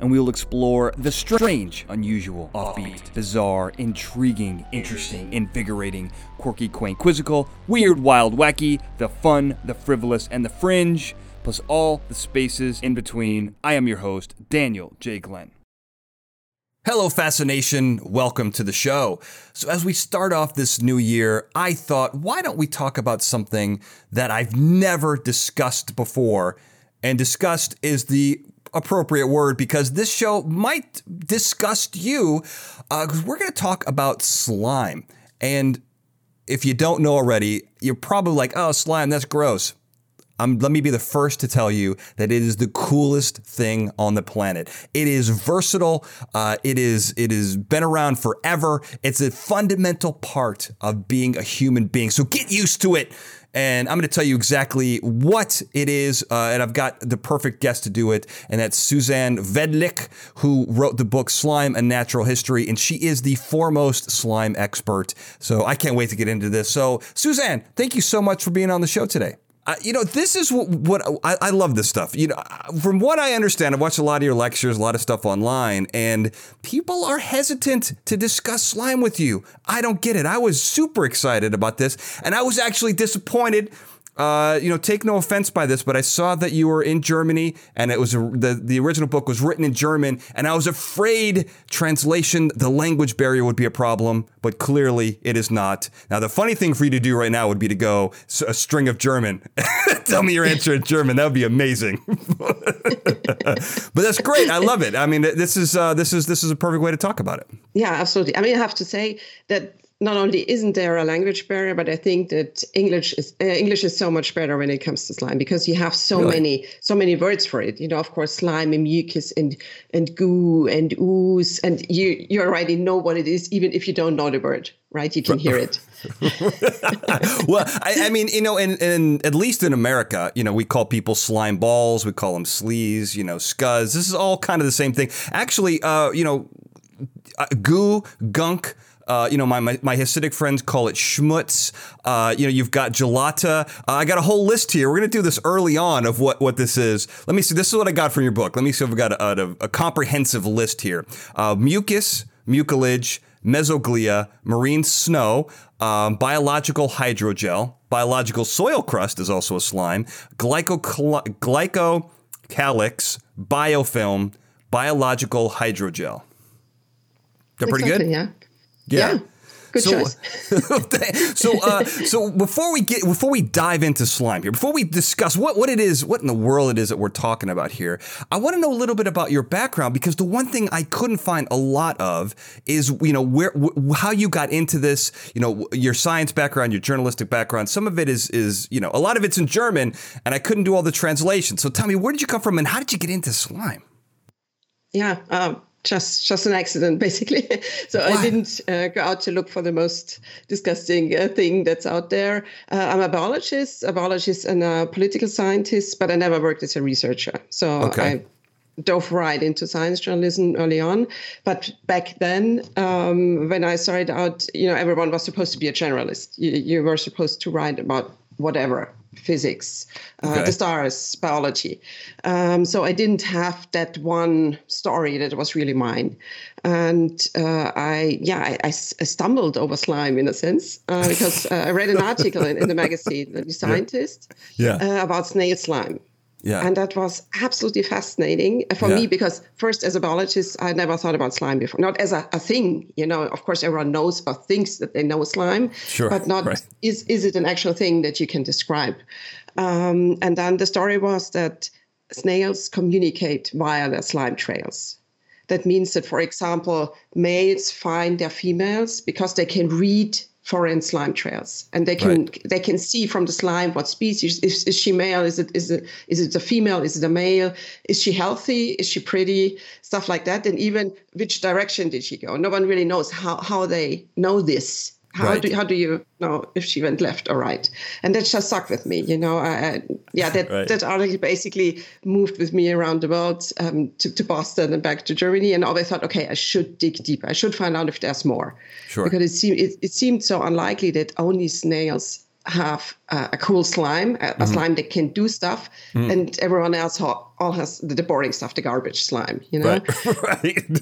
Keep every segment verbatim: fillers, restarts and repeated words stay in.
and we will explore the strange, unusual, offbeat, bizarre, intriguing, interesting, invigorating, quirky, quaint, quizzical, weird, wild, wacky, the fun, the frivolous, and the fringe, plus all the spaces in between. I am your host, Daniel J. Glenn. Hello, Fascination. Welcome to the show. So as we start off this new year, I thought, why don't we talk about something that I've never discussed before? And discussed is the appropriate word, because this show might disgust you, uh, because we're going to talk about slime. And if you don't know already, you're probably like, oh, slime, that's gross. Um, let me be the first to tell you that it is the coolest thing on the planet. It is versatile. Uh, it is it is been around forever. It's a fundamental part of being a human being. So get used to it. And I'm going to tell you exactly what it is, uh, and I've got the perfect guest to do it, and that's Susanne Wedlich, who wrote the book Slime: A Natural History, and she is the foremost slime expert. So I can't wait to get into this. So Susanne, thank you so much for being on the show today. Uh, you know, this is what, what I, I love this stuff. You know, from what I understand, I've watched a lot of your lectures, a lot of stuff online, and people are hesitant to discuss slime with you. I don't get it. I was super excited about this, and I was actually disappointed. Uh, you know, take no offense by this, but I saw that you were in Germany, and it was a, the the original book was written in German, and I was afraid translation, the language barrier, would be a problem, but clearly it is not. Now, the funny thing for you to do right now would be to go a string of German. Tell me your answer in German. That would be amazing. But that's great. I love it. I mean, this is uh, this is this is a perfect way to talk about it. Yeah, absolutely. I mean, I have to say that. Not only isn't there a language barrier, but I think that English is uh, English is so much better when it comes to slime, because you have so really? many so many words for it. You know, of course, slime and mucus and and goo and ooze, and you you already know what it is, even if you don't know the word, right? You can hear it. Well, I, I mean, you know, and and at least in America, you know, we call people slime balls, we call them sleaze, you know, scuzz. This is all kind of the same thing, actually. Uh, you know, uh, goo, gunk. Uh, you know, my, my my Hasidic friends call it schmutz. Uh, you know, you've got gelata. Uh, I got a whole list here. We're going to do this early on of what, what this is. Let me see. This is what I got from your book. Let me see if I've got a, a, a comprehensive list here. Uh, mucus, mucilage, mesoglia, marine snow, um, biological hydrogel, biological soil crust is also a slime, glycocal- glycocalyx, biofilm, biological hydrogel. They're pretty good? Yeah. Yeah. yeah. Good so, choice. so, uh, so before we get, before we dive into slime here, before we discuss what, what it is, what in the world it is that we're talking about here, I want to know a little bit about your background, because the one thing I couldn't find a lot of is, you know, where, wh- how you got into this, you know, your science background, your journalistic background. Some of it is, is, you know, a lot of it's in German, and I couldn't do all the translation. So tell me, where did you come from and how did you get into slime? Yeah. Um. Just just an accident, basically. So wow. I didn't uh, go out to look for the most disgusting uh, thing that's out there. Uh, I'm a biologist, a biologist and a political scientist, but I never worked as a researcher. So okay. I dove right into science journalism early on. But back then, um, when I started out, you know, everyone was supposed to be a generalist. You, you were supposed to write about whatever. Physics, uh, okay. the stars, biology. Um, so I didn't have that one story that was really mine. And uh, I, yeah, I, I, I stumbled over slime in a sense, uh, because uh, I read an article in, in the magazine, The New Scientist, yeah. Yeah. Uh, about snail slime. Yeah. And that was absolutely fascinating for yeah. me, because first, as a biologist, I never thought about slime before. Not as a, a thing, you know, of course, everyone knows or thinks that they know slime, sure, but not right. is is it an actual thing that you can describe? Um, and then the story was that snails communicate via their slime trails. That means that, for example, males find their females because they can read foreign slime trails, and they can right. they can see from the slime what species is, is she male, is it is it is it a female, is it a male, is she healthy, is she pretty, stuff like that, and even which direction did she go. No one really knows how how they know this. How, right. do, how do you know if she went left or right? And that just stuck with me, you know. I, I, yeah, that, right. that article basically moved with me around the world um, to, to Boston and back to Germany. And I always thought, okay, I should dig deeper. I should find out if there's more. Sure. Because it seemed, it, it seemed so unlikely that only snails have uh, a cool slime, a, mm-hmm. a slime that can do stuff, mm-hmm. and everyone else ha- all has the boring stuff, the garbage slime, you know? Right, right.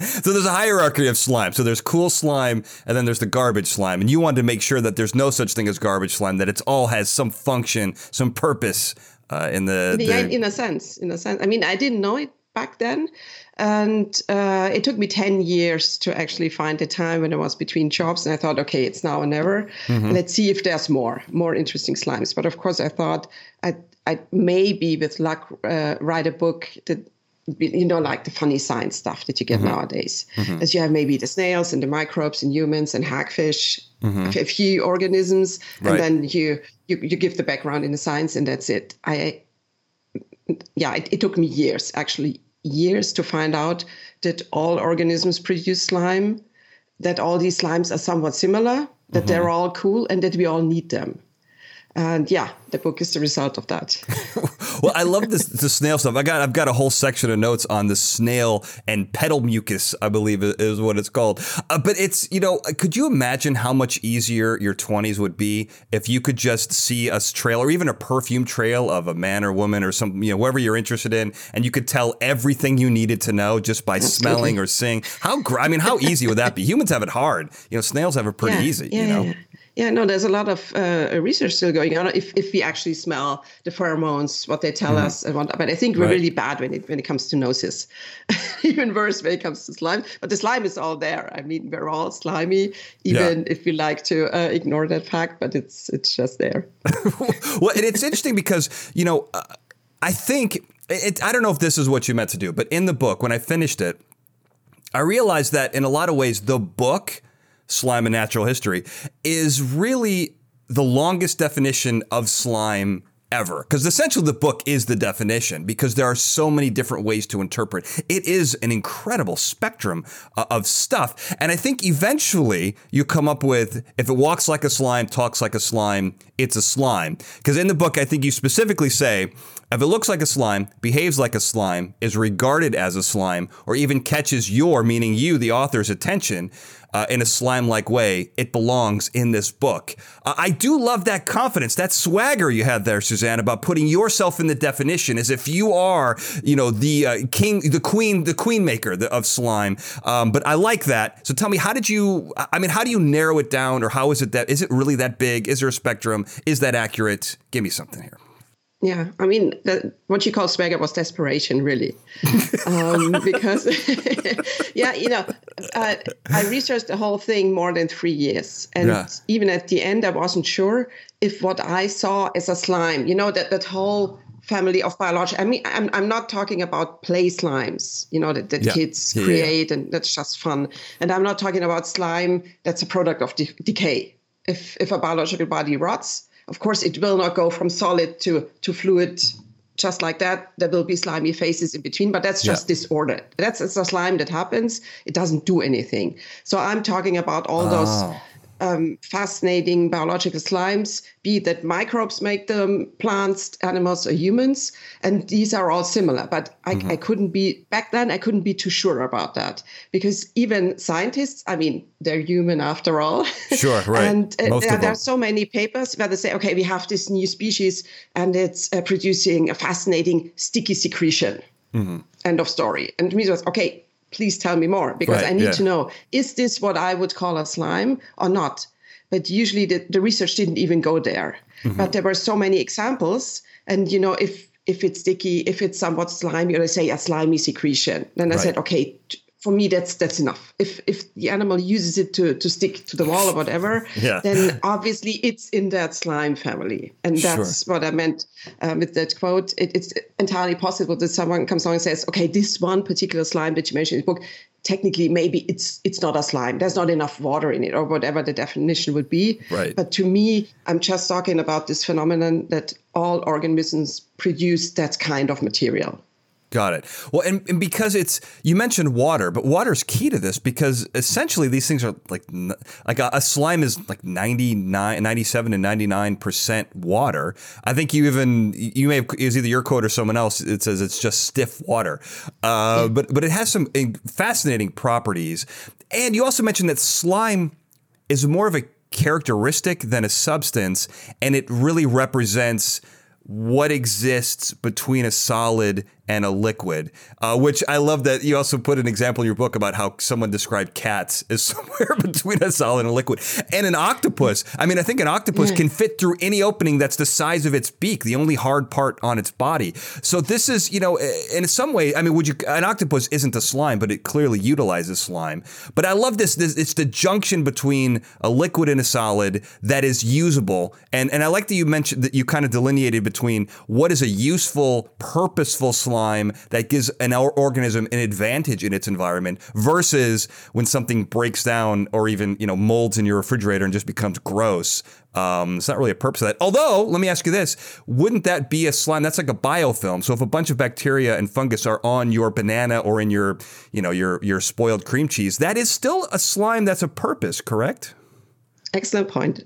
So there's a hierarchy of slime. So there's cool slime, and then there's the garbage slime. And you want to make sure that there's no such thing as garbage slime, that it's all has some function, some purpose uh, in the... the, the... In a sense, in a sense. I mean, I didn't know it back then. And uh, it took me ten years to actually find the time when I was between jobs. And I thought, okay, it's now or never. Mm-hmm. Let's see if there's more, more interesting slimes. But of course, I thought I'd, I'd maybe with luck uh, write a book that, you know, like the funny science stuff that you get mm-hmm. nowadays. Mm-hmm. As you have maybe the snails and the microbes and humans and hagfish, mm-hmm. a few organisms. Right. And then you, you, you give the background in the science and that's it. I Yeah, it, it took me years, actually. years to find out that all organisms produce slime, that all these slimes are somewhat similar, that mm-hmm. they're all cool, and that we all need them. And yeah, the book is the result of that. Well, I love this the snail stuff. I got I've got a whole section of notes on the snail and petal mucus, I believe is what it's called. Uh, but it's, you know, could you imagine how much easier your twenties would be if you could just see a trail or even a perfume trail of a man or woman or some, you know, whoever you're interested in, and you could tell everything you needed to know just by Absolutely. smelling or seeing. How I mean, how easy would that be? Humans have it hard. You know, snails have it pretty yeah, easy. Yeah, you know. Yeah. Yeah, no, there's a lot of uh, research still going on if, if we actually smell the pheromones, what they tell mm-hmm. us. And what, but I think we're right. really bad when it when it comes to noses, even worse when it comes to slime. But the slime is all there. I mean, we're all slimy, even yeah. if we like to uh, ignore that fact, but it's, it's just there. Well, and it's interesting because, you know, uh, I think, it, I don't know if this is what you meant to do, but in the book, when I finished it, I realized that in a lot of ways, the book... Slime and Natural History is really the longest definition of slime ever, because essentially the book is the definition, because there are so many different ways to interpret. It is an incredible spectrum uh, of stuff. And I think eventually you come up with, if it walks like a slime, talks like a slime, it's a slime. Because in the book, I think you specifically say, if it looks like a slime, behaves like a slime, is regarded as a slime, or even catches your, meaning you, the author's attention, Uh, in a slime-like way, it belongs in this book. Uh, I do love that confidence, that swagger you had there, Susanne, about putting yourself in the definition as if you are, you know, the uh, king, the queen, the queen maker of slime. Um, but I like that. So tell me, how did you, I mean, how do you narrow it down, or how is it that, is it really that big? Is there a spectrum? Is that accurate? Give me something here. Yeah, I mean, the, what you call swagger was desperation, really, um, because, yeah, you know, uh, I researched the whole thing more than three years. And yeah. even at the end, I wasn't sure if what I saw as a slime, you know, that, that whole family of biological, I mean, I'm, I'm not talking about play slimes, you know, that, that yeah. kids yeah, create yeah. and that's just fun. And I'm not talking about slime that's a product of de- decay. If If a biological body rots, of course, it will not go from solid to, to fluid just like that. There will be slimy phases in between, but that's just yeah. disorder. That's it's a slime that happens. It doesn't do anything. So I'm talking about all oh. those um, fascinating biological slimes, be it that microbes make them, plants, animals, or humans. And these are all similar. But I, mm-hmm. I couldn't be, back then, I couldn't be too sure about that. Because even scientists, I mean, they're human after all. Sure, right. And uh, there, there are so many papers where they say, okay, we have this new species and it's uh, producing a fascinating sticky secretion. Mm-hmm. End of story. And to me it was, okay, please tell me more because right, I need yeah. to know, is this what I would call a slime or not? But usually the, the research didn't even go there. Mm-hmm. But there were so many examples. And, you know, if, if it's sticky, if it's somewhat slimy, or I say a slimy secretion, then I right. said, okay, t- for me, that's that's enough. If if the animal uses it to, to stick to the wall or whatever, yeah. then obviously it's in that slime family. And that's sure. what I meant um, with that quote. It, it's entirely possible that someone comes along and says, okay, this one particular slime that you mentioned in the book, technically maybe it's it's not a slime. There's not enough water in it or whatever the definition would be. Right. But to me, I'm just talking about this phenomenon that all organisms produce that kind of material. Got it. Well, and, and because it's, you mentioned water, but water's key to this because essentially these things are like, like a, a slime is like ninety-nine, ninety-seven to ninety-nine percent water. I think you even, you may have, is either your quote or someone else, it says it's just stiff water. Uh, but, but it has some fascinating properties. And you also mentioned that slime is more of a characteristic than a substance, and it really represents what exists between a solid and a liquid, uh, which I love that you also put an example in your book about how someone described cats as somewhere between a solid and a liquid. And an octopus. I mean, I think an octopus mm. can fit through any opening that's the size of its beak, the only hard part on its body. So this is, you know, in some way, I mean, would you, an octopus isn't a slime, but it clearly utilizes slime. But I love this. this it's the junction between a liquid and a solid that is usable. And, and I like that you mentioned that you kind of delineated between what is a useful, purposeful slime that gives an organism an advantage in its environment versus when something breaks down or even, you know, molds in your refrigerator and just becomes gross. Um, it's not really a purpose of that. Although, let me ask you this. Wouldn't that be a slime? That's like a biofilm. So if a bunch of bacteria and fungus are on your banana or in your, you know, your, your spoiled cream cheese, that is still a slime that's a purpose, correct? Excellent point.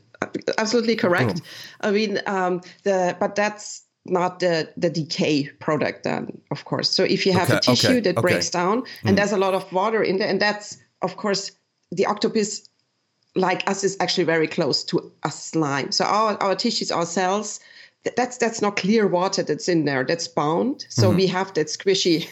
Absolutely correct. Oh. I mean, um, the but that's not the, the decay product then, of course. So if you have okay, a tissue okay, that okay. breaks down and mm. there's a lot of water in there, and that's, of course, the octopus, like us, is actually very close to a slime. So our, our tissues, our cells, that's that's not clear water that's in there, that's bound. So mm-hmm. we have that squishy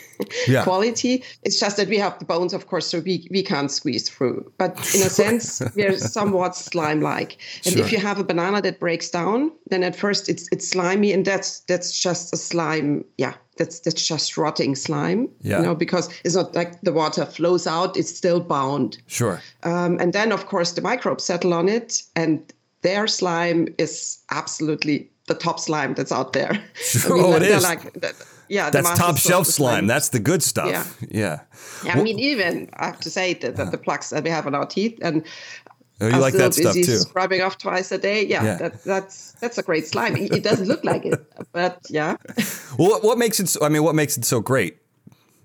yeah. quality. It's just that we have the bones, of course, so we, we can't squeeze through. But in a sense, we're somewhat slime-like. And sure. if you have a banana that breaks down, then at first it's it's slimy, and that's that's just a slime, yeah. That's that's just rotting slime, yeah. you know, because it's not like the water flows out, it's still bound. Sure. Um, and then, of course, the microbes settle on it, and their slime is absolutely the top slime that's out there. Sure, I mean, oh, it is. Like, yeah, the that's top shelf slime. slime. That's the good stuff. Yeah. yeah. yeah I well, mean, even I have to say that, that uh, the plugs that we have on our teeth and oh, you like that stuff too. Scrubbing off twice a day. Yeah, yeah. That, that's that's a great slime. It, it doesn't look like it, but yeah. Well, what makes it? So, I mean, what makes it so great?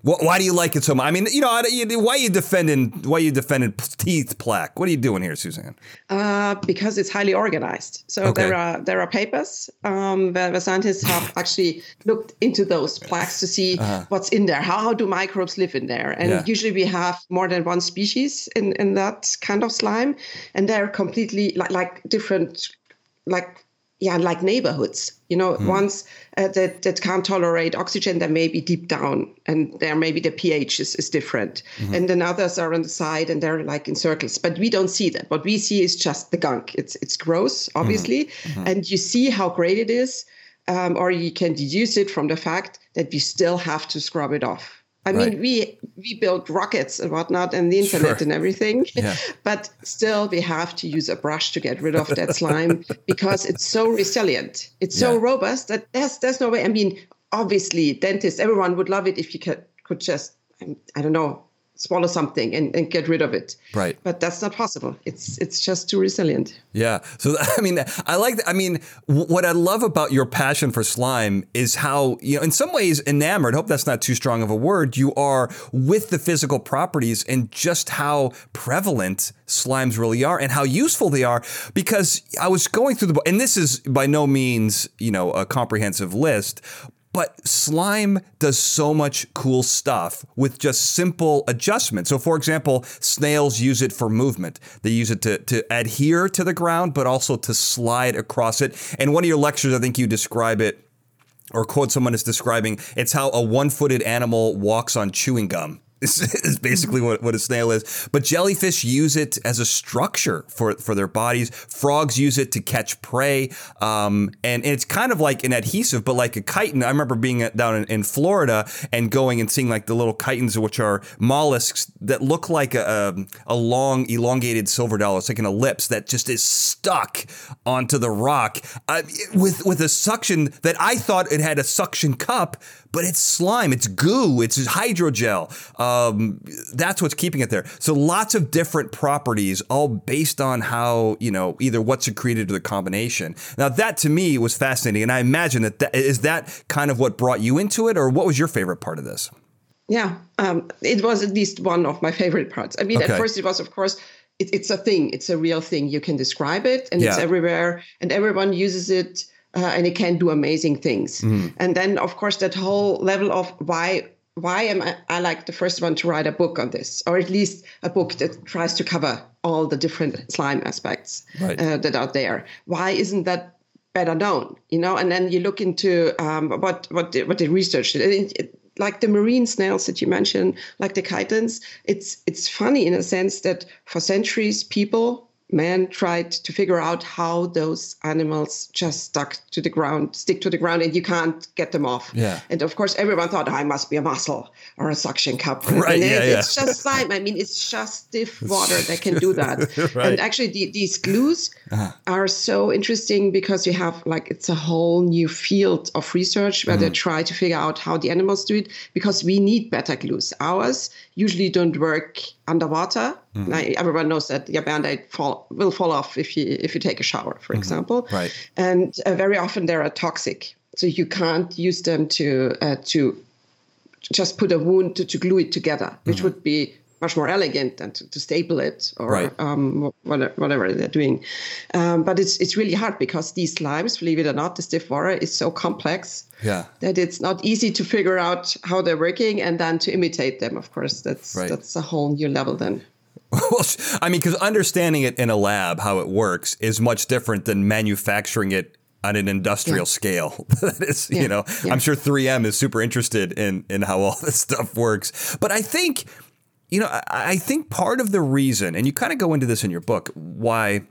Why do you like it so much? I mean, you know, why are you defending? Why are you defending teeth plaque? What are you doing here, Susanne? Uh, because it's highly organized. So okay. there are there are papers um, where, where scientists have actually looked into those plaques to see uh-huh. what's in there. How, how do microbes live in there? And yeah. usually we have more than one species in, in that kind of slime, and they're completely like like different, like. Yeah, like neighborhoods, you know, mm. ones uh, that, that can't tolerate oxygen, they may be deep down and there maybe the pH is, is different. Mm-hmm. And then others are on the side and they're like in circles. But we don't see that. What we see is just the gunk. It's it's gross, obviously. Mm-hmm. Mm-hmm. And you see how great it is, um, or you can deduce it from the fact that we still have to scrub it off. I right. mean, we we build rockets and whatnot and the internet sure. and everything, yeah. but still we have to use a brush to get rid of that slime because it's so resilient. It's yeah. so robust that there's, there's no way. I mean, obviously, dentists, everyone would love it if you could, could just, I don't know, swallow something and, and get rid of it. Right. But that's not possible. It's it's just too resilient. Yeah. So, I mean, I like, the, I mean, what I love about your passion for slime is how, you know, in some ways enamored, hope that's not too strong of a word, you are with the physical properties and just how prevalent slimes really are and how useful they are. Because I was going through the, and this is by no means, you know, a comprehensive list, but slime does so much cool stuff with just simple adjustments. So, for example, snails use it for movement. They use it to, to adhere to the ground, but also to slide across it. And one of your lectures, I think you describe it or quote someone as describing, it's how a one-footed animal walks on chewing gum. Is basically what, what a snail is. But jellyfish use it as a structure for, for their bodies. Frogs use it to catch prey. Um, and, and it's kind of like an adhesive, but like a chitin. I remember being at, down in, in Florida and going and seeing like the little chitins, which are mollusks that look like a, a, a long, elongated silver dollar. It's like an ellipse that just is stuck onto the rock uh, with, with a suction that I thought it had a suction cup, But it's slime, it's goo, it's hydrogel. Um, that's what's keeping it there. So lots of different properties, all based on how, you know, either what's secreted or the combination. Now that to me was fascinating. And I imagine that, that is that kind of what brought you into it, or what was your favorite part of this? Yeah, um, it was at least one of my favorite parts. I mean, okay. At first it was, of course, it, it's a thing. It's a real thing. You can describe it, and yeah. It's everywhere, and everyone uses it. Uh, and it can do amazing things. Mm. And then, of course, that whole level of why why am I, I like the first one to write a book on this, or at least a book that tries to cover all the different slime aspects right. uh, that are there. Why isn't that better known? You know, and then you look into um, what what the, what the research it, it, like the marine snails that you mentioned, like the chitons. It's it's funny in a sense that for centuries people. Man tried to figure out how those animals just stuck to the ground, stick to the ground, and you can't get them off. Yeah. And of course, everyone thought, oh, I must be a mussel or a suction cup. Right, and yeah, it, yeah. It's just slime. I mean, it's just stiff water that can do that. Right. And actually, the, these glues uh-huh. are so interesting because you have like, it's a whole new field of research where mm-hmm. they try to figure out how the animals do it, because we need better glues. Ours usually don't work underwater. Mm-hmm. Now, everyone knows that your Band-Aid fall, will fall off if you if you take a shower, for mm-hmm. example. Right. And uh, very often they are toxic, so you can't use them to uh, to just put a wound to, to glue it together, mm-hmm. which would be much more elegant than to, to staple it or right. um, whatever, whatever they're doing. Um, but it's it's really hard because these slimes, believe it or not, the stiff water is so complex yeah. that it's not easy to figure out how they're working and then to imitate them. Of course, that's right. that's a whole new level then. Well, I mean, because understanding it in a lab, how it works, is much different than manufacturing it on an industrial yeah. scale. That is, yeah. you know, yeah. I'm sure three M is super interested in in how all this stuff works. But I think... You know, I think part of the reason, and you kind of go into this in your book, why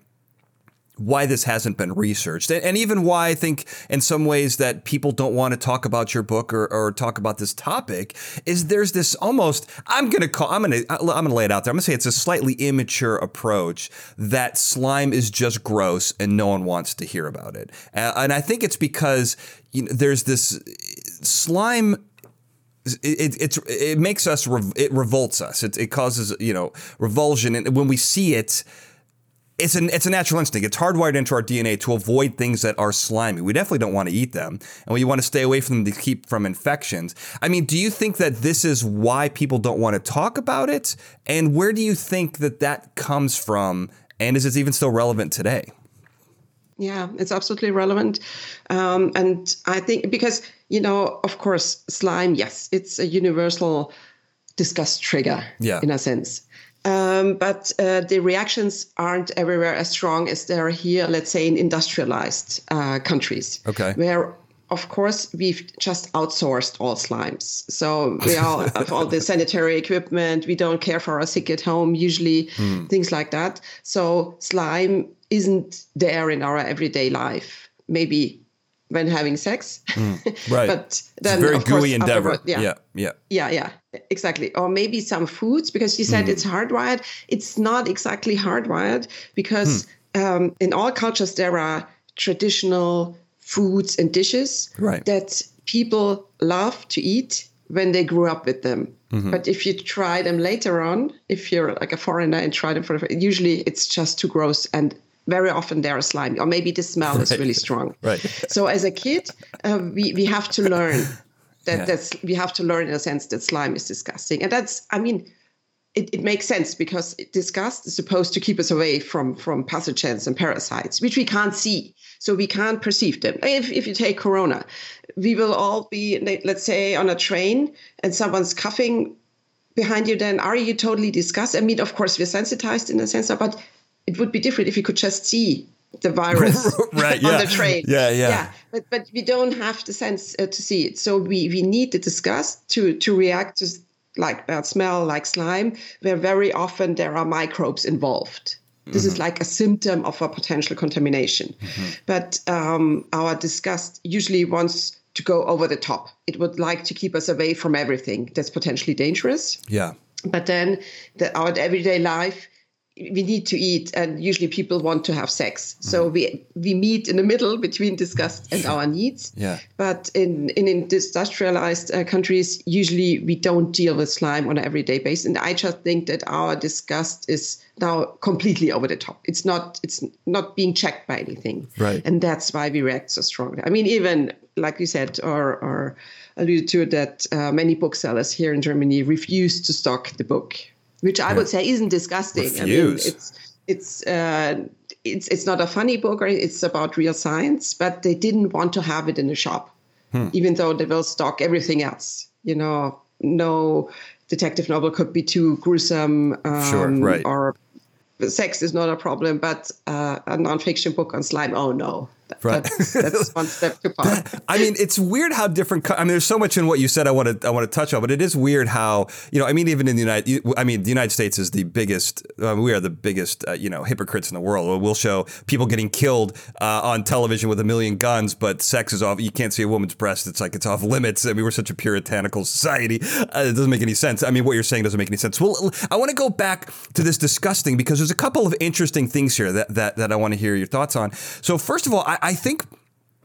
why this hasn't been researched, and even why I think in some ways that people don't want to talk about your book or, or talk about this topic, is there's this almost, I'm going to call, I'm going to, I'm going to lay it out there. I'm going to say it's a slightly immature approach that slime is just gross and no one wants to hear about it. And I think it's because, you know, there's this slime. It, it, it's, it makes us, it revolts us. It, it causes, you know, revulsion. And when we see it, it's an it's a natural instinct. It's hardwired into our D N A to avoid things that are slimy. We definitely don't want to eat them, and we want to stay away from them to keep from infections. I mean, do you think that this is why people don't want to talk about it? And where do you think that that comes from? And is it even still relevant today? Yeah, it's absolutely relevant. Um, and I think because, you know, of course, slime, yes, it's a universal disgust trigger yeah. in a sense. Um, but uh, the reactions aren't everywhere as strong as they are here, let's say, in industrialized uh, countries. Okay. Where, of course, we've just outsourced all slimes. So we all have all the sanitary equipment. We don't care for our sick at home, usually, hmm. things like that. So slime isn't there in our everyday life, maybe when having sex. Mm, right. But then, it's a very gooey endeavor. Yeah. yeah, yeah. Yeah, yeah, exactly. Or maybe some foods, because you said mm. it's hardwired. It's not exactly hardwired because mm. um, in all cultures there are traditional foods and dishes right. that people love to eat when they grew up with them. Mm-hmm. But if you try them later on, if you're like a foreigner and try them for usually it's just too gross and very often they are slimy, or maybe the smell right. is really strong. Right. So as a kid, uh, we, we have to learn that yeah. that's, we have to learn in a sense that slime is disgusting. And that's, I mean, it, it makes sense because disgust is supposed to keep us away from, from pathogens and parasites, which we can't see. So we can't perceive them. If, if you take corona, we will all be, let's say, on a train and someone's coughing behind you. Then are you totally disgusted? I mean, of course, we're sensitized in a sense, but it would be different if you could just see the virus right, on yeah. the train. Yeah, yeah. yeah. But, but we don't have the sense uh, to see it. So we, we need the disgust to, to react to like bad smell, like slime, where very often there are microbes involved. This mm-hmm. is like a symptom of a potential contamination. Mm-hmm. But um, our disgust usually wants to go over the top. It would like to keep us away from everything that's potentially dangerous. Yeah. But then the, our everyday life we need to eat, and usually people want to have sex. Mm. So we we meet in the middle between disgust and our needs. Yeah. But in, in industrialized uh, countries, usually we don't deal with slime on an everyday basis. And I just think that our disgust is now completely over the top. It's not it's not being checked by anything. Right. And that's why we react so strongly. I mean, even like you said, or, or alluded to, that uh, many booksellers here in Germany refuse to stock the book. Which I yeah. would say isn't disgusting. Refuse. I mean, it's it's uh, it's it's not a funny book, or it's about real science, but they didn't want to have it in the shop, hmm. even though they will stock everything else. You know, no detective novel could be too gruesome, um, sure, right. or sex is not a problem, but uh, a nonfiction book on slime, oh no. Right. That's, that's one step too far. I mean, it's weird how different. Co- I mean, there's so much in what you said I want to I want to touch on, but it is weird how, you know, I mean, even in the United, I mean, the United States is the biggest. Uh, we are the biggest, uh, you know, hypocrites in the world. We'll show people getting killed uh, on television with a million guns, but sex is off. You can't see a woman's breast. It's like it's off limits. I mean, we're such a puritanical society. Uh, it doesn't make any sense. I mean, what you're saying doesn't make any sense. Well, I want to go back to this disgusting, because there's a couple of interesting things here that that, that I want to hear your thoughts on. So first of all, I. I think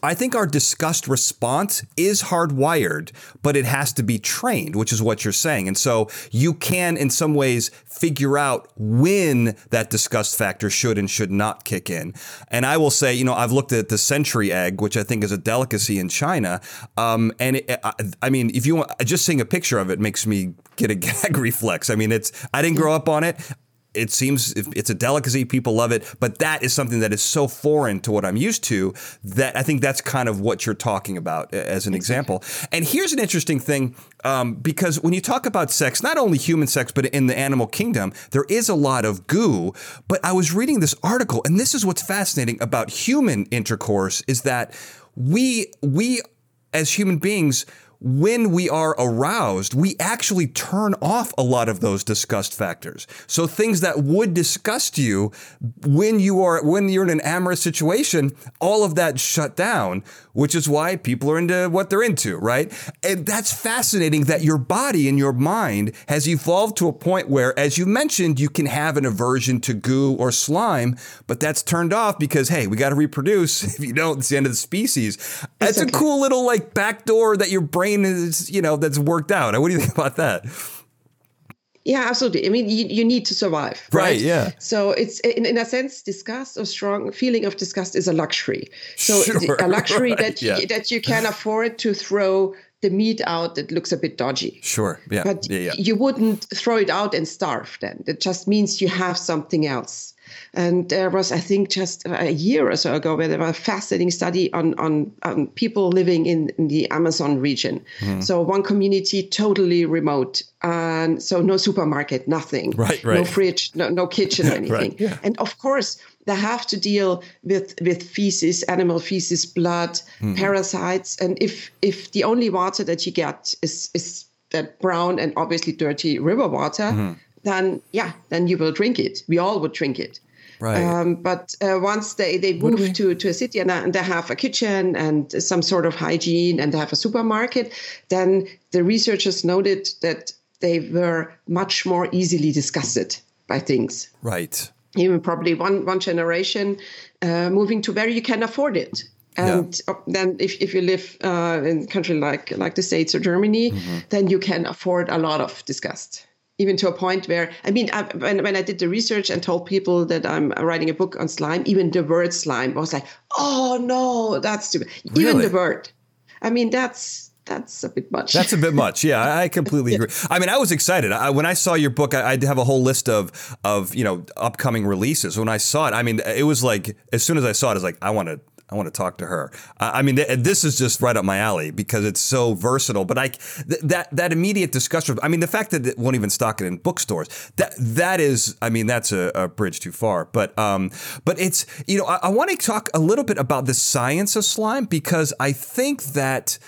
I think our disgust response is hardwired, but it has to be trained, which is what you're saying. And so you can, in some ways, figure out when that disgust factor should and should not kick in. And I will say, you know, I've looked at the century egg, which I think is a delicacy in China. Um, and it, I, I mean, if you want, just seeing a picture of it makes me get a gag reflex. I mean, it's I didn't grow up on it. It seems it's a delicacy. People love it. But that is something that is so foreign to what I'm used to that I think that's kind of what you're talking about as an example. And here's an interesting thing, um, because when you talk about sex, not only human sex, but in the animal kingdom, there is a lot of goo. But I was reading this article, and this is what's fascinating about human intercourse, is that we we as human beings, when we are aroused, we actually turn off a lot of those disgust factors. So things that would disgust you when you are when you're in an amorous situation, all of that shut down, which is why people are into what they're into, right? And that's fascinating that your body and your mind has evolved to a point where, as you mentioned, you can have an aversion to goo or slime, but that's turned off because, hey, we got to reproduce. If you don't, it's the end of the species. That's okay. A cool little like backdoor that your brain is, you know, that's worked out. What do you think about that? Yeah, absolutely. I mean, you, you need to survive. Right, right yeah. So it's, in, in a sense, disgust or strong feeling of disgust is a luxury. So sure, a luxury right, that, yeah. you, that you can afford to throw the meat out that looks a bit dodgy. Sure, yeah. But yeah, yeah. you wouldn't throw it out and starve then. That just means you have something else. And there was, I think, just a year or so ago, where there was a fascinating study on on, on people living in, in the Amazon region. Mm. So one community, totally remote, and so no supermarket, nothing, right, right. no fridge, no, no kitchen or anything. Right, yeah. And of course, they have to deal with with feces, animal feces, blood, mm. parasites, and if if the only water that you get is is that brown and obviously dirty river water. Mm. Then yeah, then you will drink it. We all would drink it. Right. Um, but uh, once they, they move we... to, to a city and, and they have a kitchen and some sort of hygiene and they have a supermarket, then the researchers noted that they were much more easily disgusted by things. Right. Even probably one one generation uh, moving to where you can afford it. And yeah. then if, if you live uh, in a country like, like the States or Germany, mm-hmm. then you can afford a lot of disgust. Even to a point where, I mean, I, when, when I did the research and told people that I'm writing a book on slime, even the word slime was like, oh, no, that's stupid. Really? Even the word. I mean, that's that's a bit much. That's a bit much. Yeah, I completely agree. I mean, I was excited. I, when I saw your book, I, I have a whole list of, of, you know, upcoming releases. When I saw it, I mean, it was like, as soon as I saw it, I was like, I want to. I want to talk to her. I mean, th- this is just right up my alley because it's so versatile. But I, th- that that immediate discussion, I mean, the fact that it won't even stock it in bookstores, that that is, I mean, that's a, a bridge too far. But um, but it's, you know, I, I want to talk a little bit about the science of slime because I think that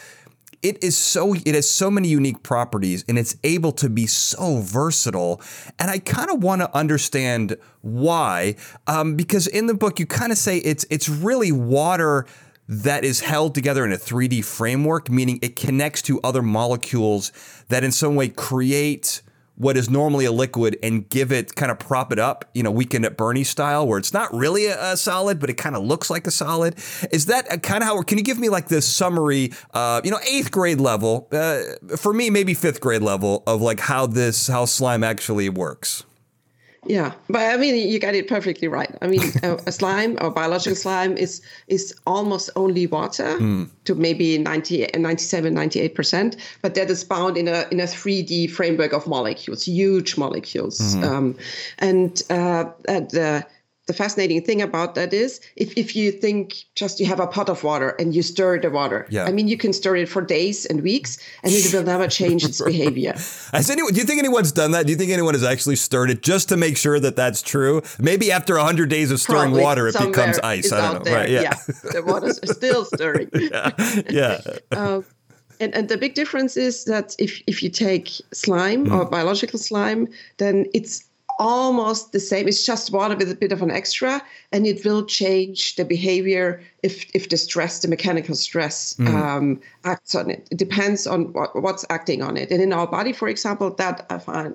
it is so, it has so many unique properties and it's able to be so versatile. And I kind of want to understand why, um, because in the book, you kind of say it's, it's really water that is held together in a three D framework, meaning it connects to other molecules that in some way create what is normally a liquid and give it, kind of prop it up, you know, Weekend at Bernie style, where it's not really a, a solid, but it kind of looks like a solid. Is that a, kind of how, can you give me like this summary, uh, you know, eighth grade level, uh, for me, maybe fifth grade level of like how this, how slime actually works? Yeah, but I mean, you got it perfectly right. I mean, a, a slime or biological slime is is almost only water mm. to maybe ninety, ninety-seven, ninety-eight percent, but that is bound in a in a three D framework of molecules, huge molecules. Mm-hmm. Um, and uh, the the fascinating thing about that is if, if you think just you have a pot of water and you stir the water, yeah. I mean, you can stir it for days and weeks and it will never change its behavior. Has anyone, do you think anyone's done that? Do you think anyone has actually stirred it just to make sure that that's true? Maybe after one hundred days of stirring Probably water, it becomes ice. I don't know. There, right? Yeah. yeah. The water's still stirring. yeah. yeah. um, And, and the big difference is that if, if you take slime mm. or biological slime, then it's almost the same. It's just water with a bit of an extra, and it will change the behavior if if the stress, the mechanical stress, mm-hmm. um, acts on it. It depends on what, what's acting on it. And in our body, for example, that I find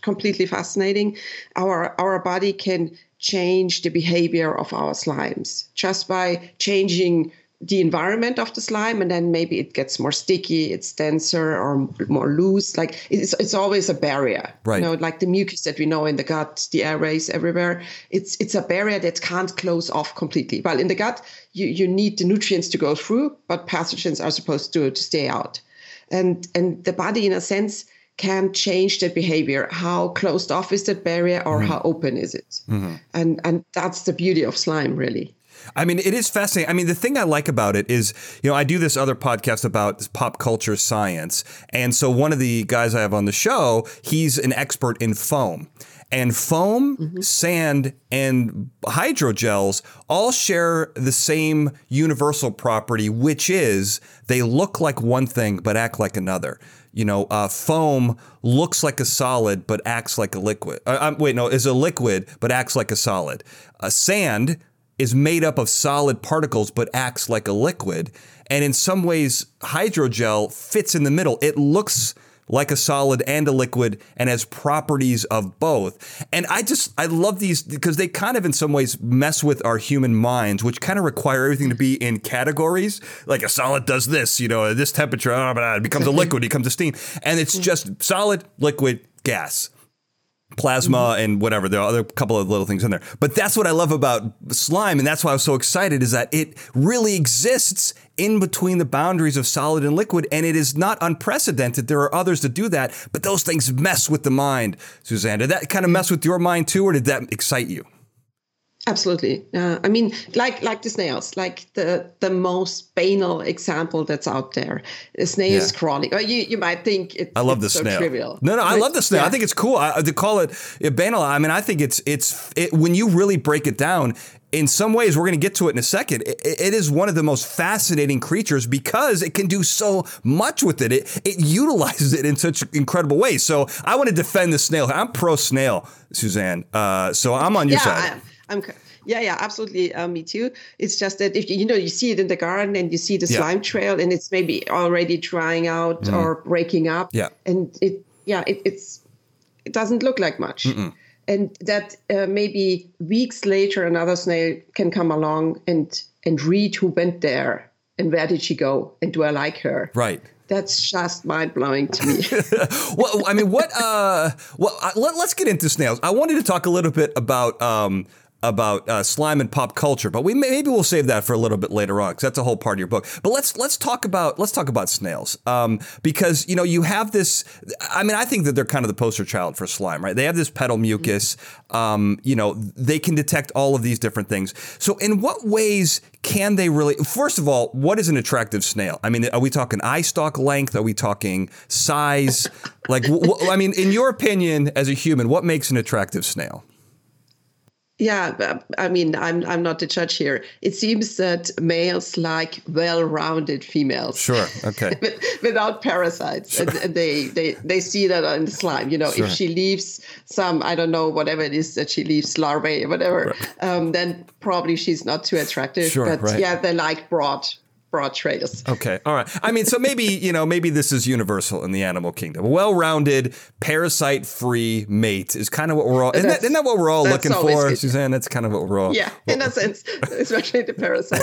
completely fascinating. Our our body can change the behavior of our slimes just by changing the environment of the slime, and then maybe it gets more sticky, it's denser or more loose. Like it's it's always a barrier, right? You know, like the mucus that we know in the gut, the airways everywhere. It's it's a barrier that can't close off completely. Well, in the gut, you, you need the nutrients to go through, but pathogens are supposed to, to stay out. And and the body, in a sense, can change that behavior. How closed off is that barrier, or mm-hmm. how open is it? Mm-hmm. And and that's the beauty of slime, really. I mean, it is fascinating. I mean, the thing I like about it is, you know, I do this other podcast about pop culture science. And so one of the guys I have on the show, he's an expert in foam. And foam, mm-hmm. sand, and hydrogels all share the same universal property, which is they look like one thing but act like another. You know, uh, foam looks like a solid but acts like a liquid. Uh, um, wait, no, is a liquid but acts like a solid. Uh, sand is made up of solid particles, but acts like a liquid. And in some ways, hydrogel fits in the middle. It looks like a solid and a liquid and has properties of both. And I just, I love these because they kind of in some ways mess with our human minds, which kind of require everything to be in categories. Like a solid does this, you know, at this temperature, blah, blah, blah, it becomes a liquid, it becomes a steam. And it's just solid, liquid, gas. Plasma mm-hmm. and whatever. There are other couple of little things in there. But that's what I love about slime. And that's why I was so excited, is that it really exists in between the boundaries of solid and liquid. And it is not unprecedented. There are others that do that. But those things mess with the mind, Susanne. Did that kind of mess with your mind, too? Or did that excite you? Absolutely. Uh, I mean, like like the snails, like the, the most banal example that's out there. The snail is yeah. crawling. Or you, you might think it's, I love it's the so snail. Trivial. No, no, I but, love the snail. Yeah. I think it's cool. I, to call it banal, I mean, I think it's it's it, when you really break it down, in some ways, we're going to get to it in a second. It, it is one of the most fascinating creatures because it can do so much with it. It it utilizes it in such incredible ways. So I want to defend the snail. I'm pro snail, Susanne. Uh, so I'm on your yeah, side. I, I'm, yeah, yeah, absolutely. Uh, me too. It's just that if you, you know, you see it in the garden and you see the yeah. slime trail and it's maybe already drying out mm-hmm. or breaking up. Yeah. And it, yeah, it, it's, it doesn't look like much. Mm-mm. And that uh, maybe weeks later, another snail can come along and, and read who went there and where did she go and do I like her? Right. That's just mind blowing to me. Well, I mean, what, uh, well, I, let, let's get into snails. I wanted to talk a little bit about, um, about uh, slime and pop culture, but we may, maybe we'll save that for a little bit later on because that's a whole part of your book. But let's let's talk about let's talk about snails um, because, you know, you have this. I mean, I think that they're kind of the poster child for slime, right? They have this petal mucus. Um, you know, they can detect all of these different things. So in what ways can they really? First of all, what is an attractive snail? I mean, are we talking eye stalk length? Are we talking size? Like, w- w- I mean, in your opinion, as a human, what makes an attractive snail? Yeah, I mean, I'm I'm not the judge here. It seems that males like well-rounded females. Sure, okay. Without parasites. Sure. And, and they, they, they see that on slime. You know, sure. If she leaves some, I don't know, whatever it is that she leaves, larvae, whatever, right. um, then probably she's not too attractive. Sure, but right. yeah, they like broad broad trails. Okay. All right. I mean, so maybe, you know, maybe this is universal in the animal kingdom. A well-rounded, parasite-free mate is kind of what we're all, isn't that, isn't that what we're all looking for, good. Susanne? That's kind of what we're all. Yeah, what, in a sense, especially the parasite.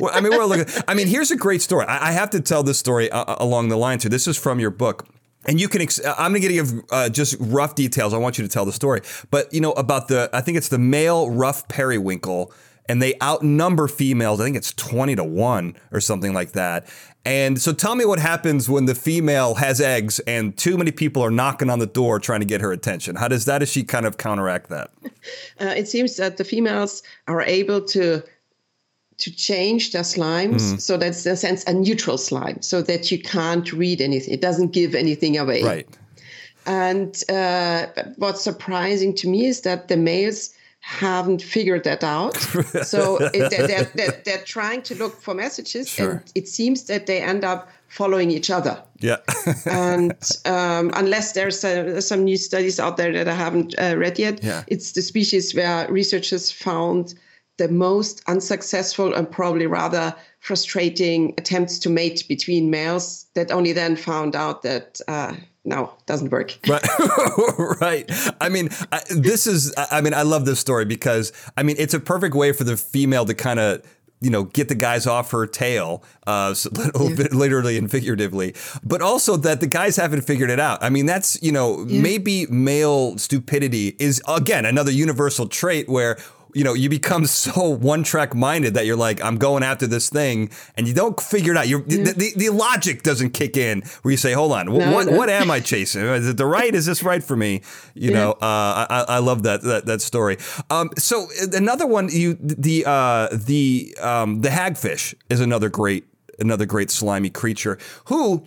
Well, I mean, we're looking, I mean, here's a great story. I, I have to tell this story uh, along the lines here. This is from your book. And you can, ex- I'm going to give uh, just rough details. I want you to tell the story. But, you know, about the, I think it's the male rough periwinkle, and they outnumber females. I think it's twenty to one or something like that. And so tell me what happens when the female has eggs and too many people are knocking on the door trying to get her attention. How does that, does she kind of counteract that? Uh, it seems that the females are able to to change their slimes. Mm. So that's, in a sense, a neutral slime, so that you can't read anything. It doesn't give anything away. Right. And uh, what's surprising to me is that the males haven't figured that out. So it, they're, they're, they're trying to look for messages, sure. and it seems that they end up following each other. Yeah. And um, unless there's uh, some new studies out there that I haven't uh, read yet, yeah. it's the species where researchers found the most unsuccessful and probably rather frustrating attempts to mate between males that only then found out that uh, no, doesn't work. Right. Right. I mean, I, this is, I mean, I love this story because, I mean, it's a perfect way for the female to kind of, you know, get the guys off her tail, uh, so little yeah. bit literally and figuratively, but also that the guys haven't figured it out. I mean, that's, you know, yeah. maybe male stupidity is, again, another universal trait where, you know, you become so one track minded that you're like, I'm going after this thing, and you don't figure it out. You're, yeah. the, the, the logic doesn't kick in where you say, hold on, no, what no. what am I chasing? Is it the right? Is this right for me? You yeah. know, uh, I, I love that that, that story. Um, so another one, you the uh, the um, the hagfish is another great another great slimy creature who,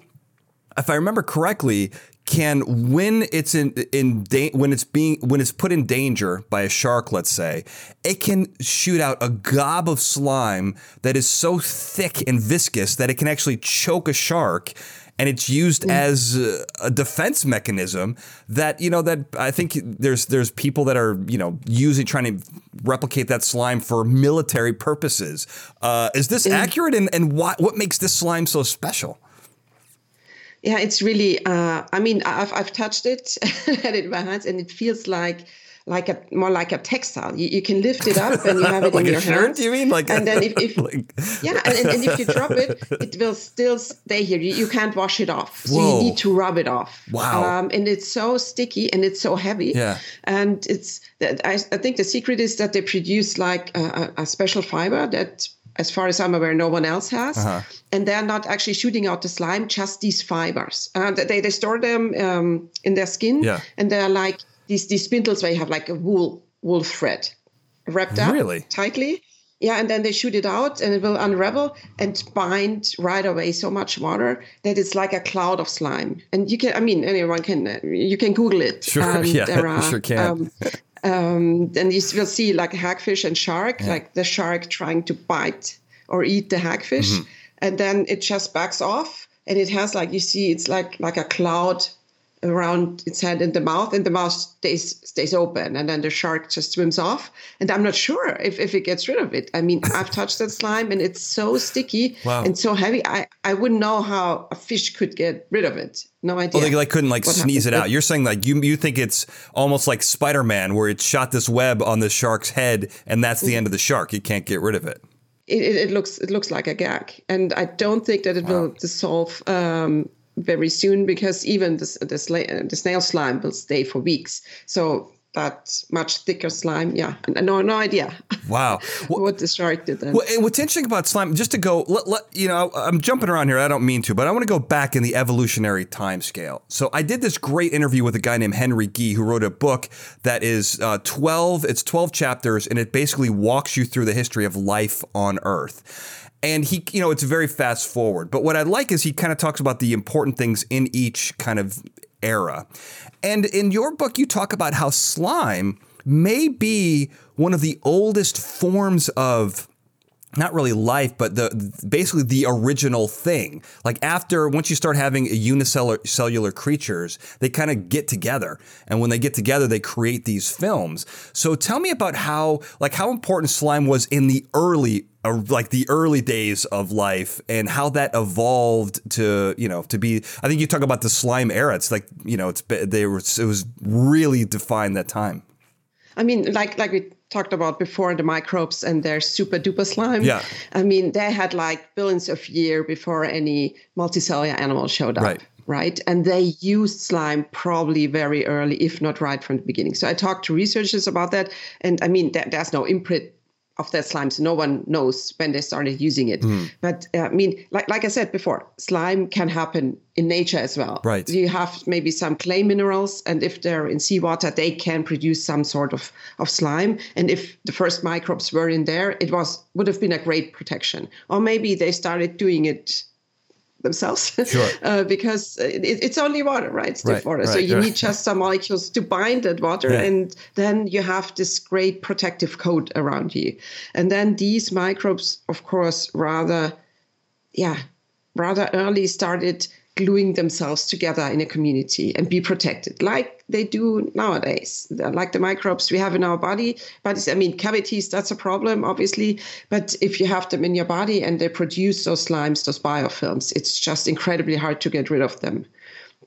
if I remember correctly, can when it's in in da- when it's being when it's put in danger by a shark, let's say, it can shoot out a gob of slime that is so thick and viscous that it can actually choke a shark. And it's used mm. as a, a defense mechanism that, you know, that I think there's there's people that are, you know, using trying to replicate that slime for military purposes. Uh, is this mm. accurate? And, and why, what makes this slime so special? Yeah, it's really, uh, I mean, I've I've touched it, had it in my hands, and it feels like like a more like a textile. You, you can lift it up and you have it like in your shirt, hands. You mean like and then if, if like... yeah, and, and, and if you drop it, it will still stay here. You, you can't wash it off, so Whoa. you need to rub it off. Wow! Um, and it's so sticky and it's so heavy. Yeah. And it's I I think the secret is that they produce like a, a special fiber that, as far as I'm aware, no one else has. Uh-huh. And they're not actually shooting out the slime, just these fibers. Uh, they, they store them um, in their skin. Yeah. And they're like these, these spindles where you have like a wool wool thread wrapped up really? tightly. Yeah, and then they shoot it out and it will unravel and bind right away so much water that it's like a cloud of slime. And you can, I mean, anyone can, uh, you can Google it. Sure, and yeah, there are, you sure can. Um, Um, and you will see like hagfish and shark, yeah. like the shark trying to bite or eat the hagfish. Mm-hmm. And then it just backs off and it has like, you see, it's like like a cloud around its head and the mouth, and the mouth stays stays open, and then the shark just swims off. And I'm not sure if, if it gets rid of it. I mean, I've touched that slime and it's so sticky wow. and so heavy. I, I wouldn't know how a fish could get rid of it. No idea. Well, they like couldn't like what sneeze happened? it out. You're saying like you you think it's almost like Spider-Man where it shot this web on the shark's head and that's the end of the shark. You can't get rid of it. It, it, it looks it looks like a gag. And I don't think that it wow. will dissolve um very soon, because even the, the, sla- the snail slime will stay for weeks. So that much thicker slime, yeah, no, no idea. Wow, well, what the shark did then. Well, and what's interesting about slime, just to go, let, let, you know, I'm jumping around here. I don't mean to, but I want to go back in the evolutionary time scale. So I did this great interview with a guy named Henry Gee, who wrote a book that is uh, twelve. It's twelve chapters, and it basically walks you through the history of life on Earth. And he, you know, it's very fast forward. But what I like is he kind of talks about the important things in each kind of era. And in your book, you talk about how slime may be one of the oldest forms of not really life, but the basically the original thing. Like after, once you start having unicellular cellular creatures, they kind of get together. And when they get together, they create these films. So tell me about how, like how important slime was in the early a, like the early days of life and how that evolved to, you know, to be, I think you talk about the slime era. It's like, you know, it's, they were, it was really defined that time. I mean, like, like we talked about before, the microbes and their super duper slime. Yeah. I mean, they had like billions of years before any multicellular animal showed up. Right. Right. And they used slime probably very early, if not right from the beginning. So I talked to researchers about that. And I mean, there, there's no imprint of that slime. So no one knows when they started using it. Mm. But uh, I mean, like like I said before, slime can happen in nature as well. Right. You have maybe some clay minerals, and if they're in seawater, they can produce some sort of, of slime. And if the first microbes were in there, it was would have been a great protection. Or maybe they started doing it themselves. Sure. uh, because it, it's only water, right? Still right, water. Right, so you right. need just some molecules to bind that water. Yeah. And then you have this great protective coat around you. And then these microbes, of course, rather, yeah, rather early started gluing themselves together in a community and be protected like they do nowadays. Like the microbes we have in our body, but I mean, cavities, that's a problem, obviously. But if you have them in your body and they produce those slimes, those biofilms, it's just incredibly hard to get rid of them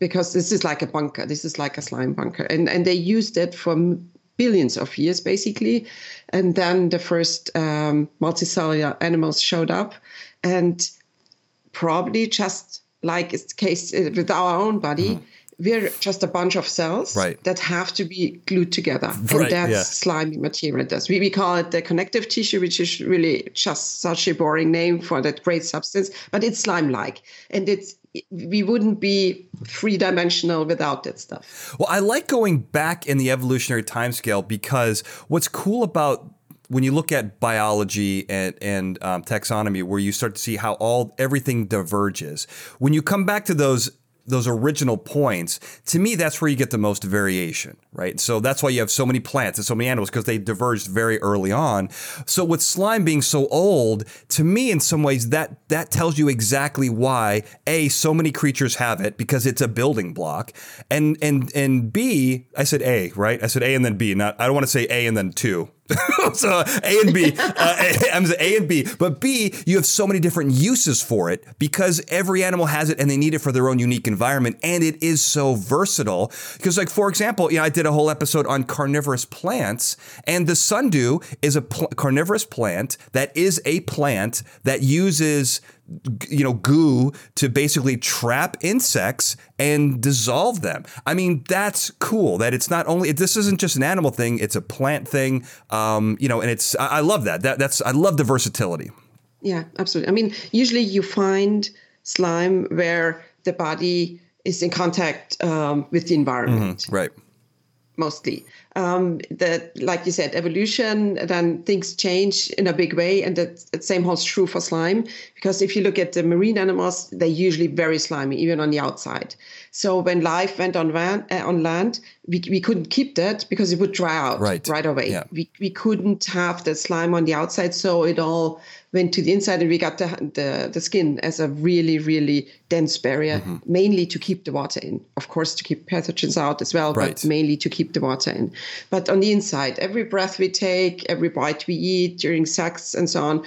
because this is like a bunker. This is like a slime bunker. And, and they used it for billions of years, basically. And then the first um, multicellular animals showed up and probably just like it's the case with our own body, mm-hmm. we're just a bunch of cells right. that have to be glued together. Right, and that's yeah. slimy material. Does. We, we call it the connective tissue, which is really just such a boring name for that great substance, but it's slime-like. And it's we wouldn't be three-dimensional without that stuff. Well, I like going back in the evolutionary timescale because what's cool about when you look at biology and, and um, taxonomy, where you start to see how all everything diverges, when you come back to those those original points, to me, that's where you get the most variation, right? So that's why you have so many plants and so many animals, because they diverged very early on. So with slime being so old, to me, in some ways, that that tells you exactly why, A, so many creatures have it, because it's a building block. And, and, and B, I said A, right? I said A and then B, not I don't want to say A and then two. So A and B, uh, A, I'm A and B, but B, you have so many different uses for it because every animal has it and they need it for their own unique environment. And it is so versatile because, like, for example, you know, I did a whole episode on carnivorous plants, and the sundew is a pl- carnivorous plant that is a plant that uses, you know, goo to basically trap insects and dissolve them. I mean, that's cool that it's not only, this isn't just an animal thing, it's a plant thing. Um, you know, and it's, I, I love that. that. That's, I love the versatility. Yeah, absolutely. I mean, usually you find slime where the body is in contact um, with the environment. Mm-hmm, right. Mostly. Um, that, like you said, evolution, then things change in a big way. And that, that same holds true for slime, because if you look at the marine animals, they're usually very slimy, even on the outside. So when life went on, van, uh, on land, we, we couldn't keep that because it would dry out right, right away. Yeah. We we couldn't have the slime on the outside. So it all went to the inside and we got the the, the skin as a really, really dense barrier, mm-hmm. mainly to keep the water in. Of course, to keep pathogens out as well, right. but mainly to keep the water in. But on the inside, every breath we take, every bite we eat during sex and so on,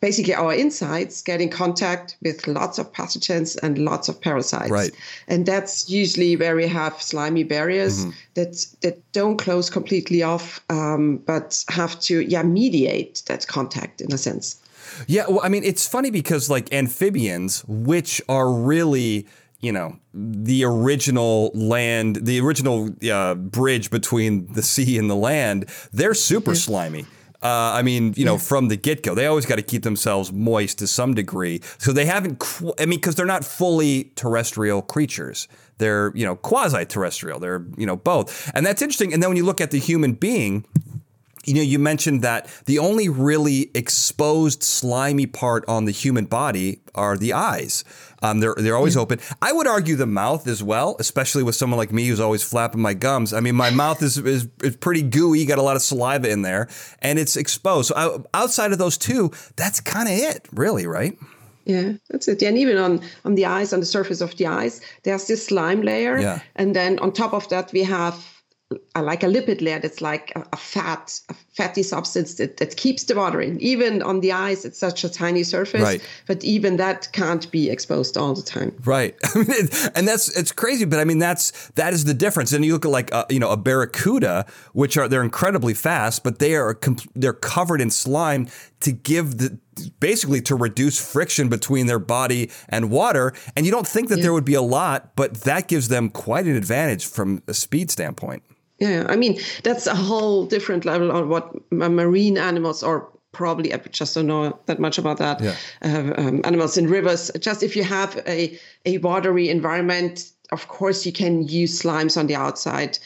basically our insides get in contact with lots of pathogens and lots of parasites. Right. And that's usually where we have slimy barriers mm-hmm. that that don't close completely off, um, but have to yeah mediate that contact in a sense. Yeah, well, I mean, it's funny because like amphibians, which are really, you know, the original land, the original uh, bridge between the sea and the land, they're super slimy. Uh, I mean, you know, from the get-go, they always got to keep themselves moist to some degree. So they haven't, qu- I mean, because they're not fully terrestrial creatures. They're, you know, quasi-terrestrial. They're, you know, both. And that's interesting. And then when you look at the human being, you know, you mentioned that the only really exposed slimy part on the human body are the eyes. Um, they're they're always open. I would argue the mouth as well, especially with someone like me who's always flapping my gums. I mean, my mouth is is, is pretty gooey, got a lot of saliva in there, and it's exposed. So I, outside of those two, that's kind of it, really, right? Yeah, that's it. And even on, on the eyes, on the surface of the eyes, there's this slime layer. Yeah. And then on top of that, we have like a lipid layer that's like a, a fat, a fatty substance that, that keeps the water in. Even on the ice, it's such a tiny surface, right. But even that can't be exposed all the time. Right. I mean, it, and that's, it's crazy, but I mean, that's, that is the difference. And you look at like, a, you know, a barracuda, which are, they're incredibly fast, but they are, comp- they're covered in slime to give the, basically to reduce friction between their body and water. And you don't think that yeah. there would be a lot, but that gives them quite an advantage from a speed standpoint. Yeah, I mean, that's a whole different level on what marine animals are. Probably, I just don't know that much about that. Yeah. Uh, um, animals in rivers. Just if you have a, a watery environment, of course, you can use slimes on the outside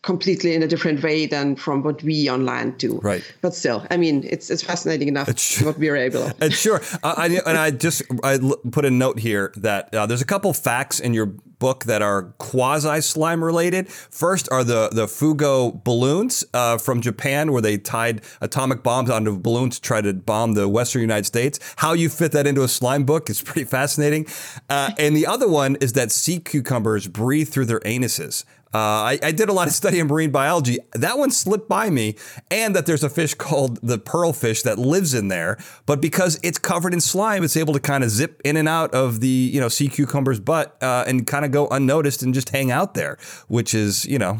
completely in a different way than from what we on land do. Right. But still, I mean, it's it's fascinating enough it's sure. what we're able to. It's sure. uh, I, and I just I put a note here that uh, there's a couple facts in your book that are quasi-slime related. First are the, the Fugo balloons uh, from Japan, where they tied atomic bombs onto balloons to try to bomb the Western United States. How you fit that into a slime book is pretty fascinating. Uh, and the other one is that sea cucumbers breathe through their anuses. Uh, I, I did a lot of study in marine biology. That one slipped by me, and that there's a fish called the pearlfish that lives in there. But because it's covered in slime, it's able to kind of zip in and out of the, you know, sea cucumber's butt uh, and kind of go unnoticed and just hang out there, which is, you know.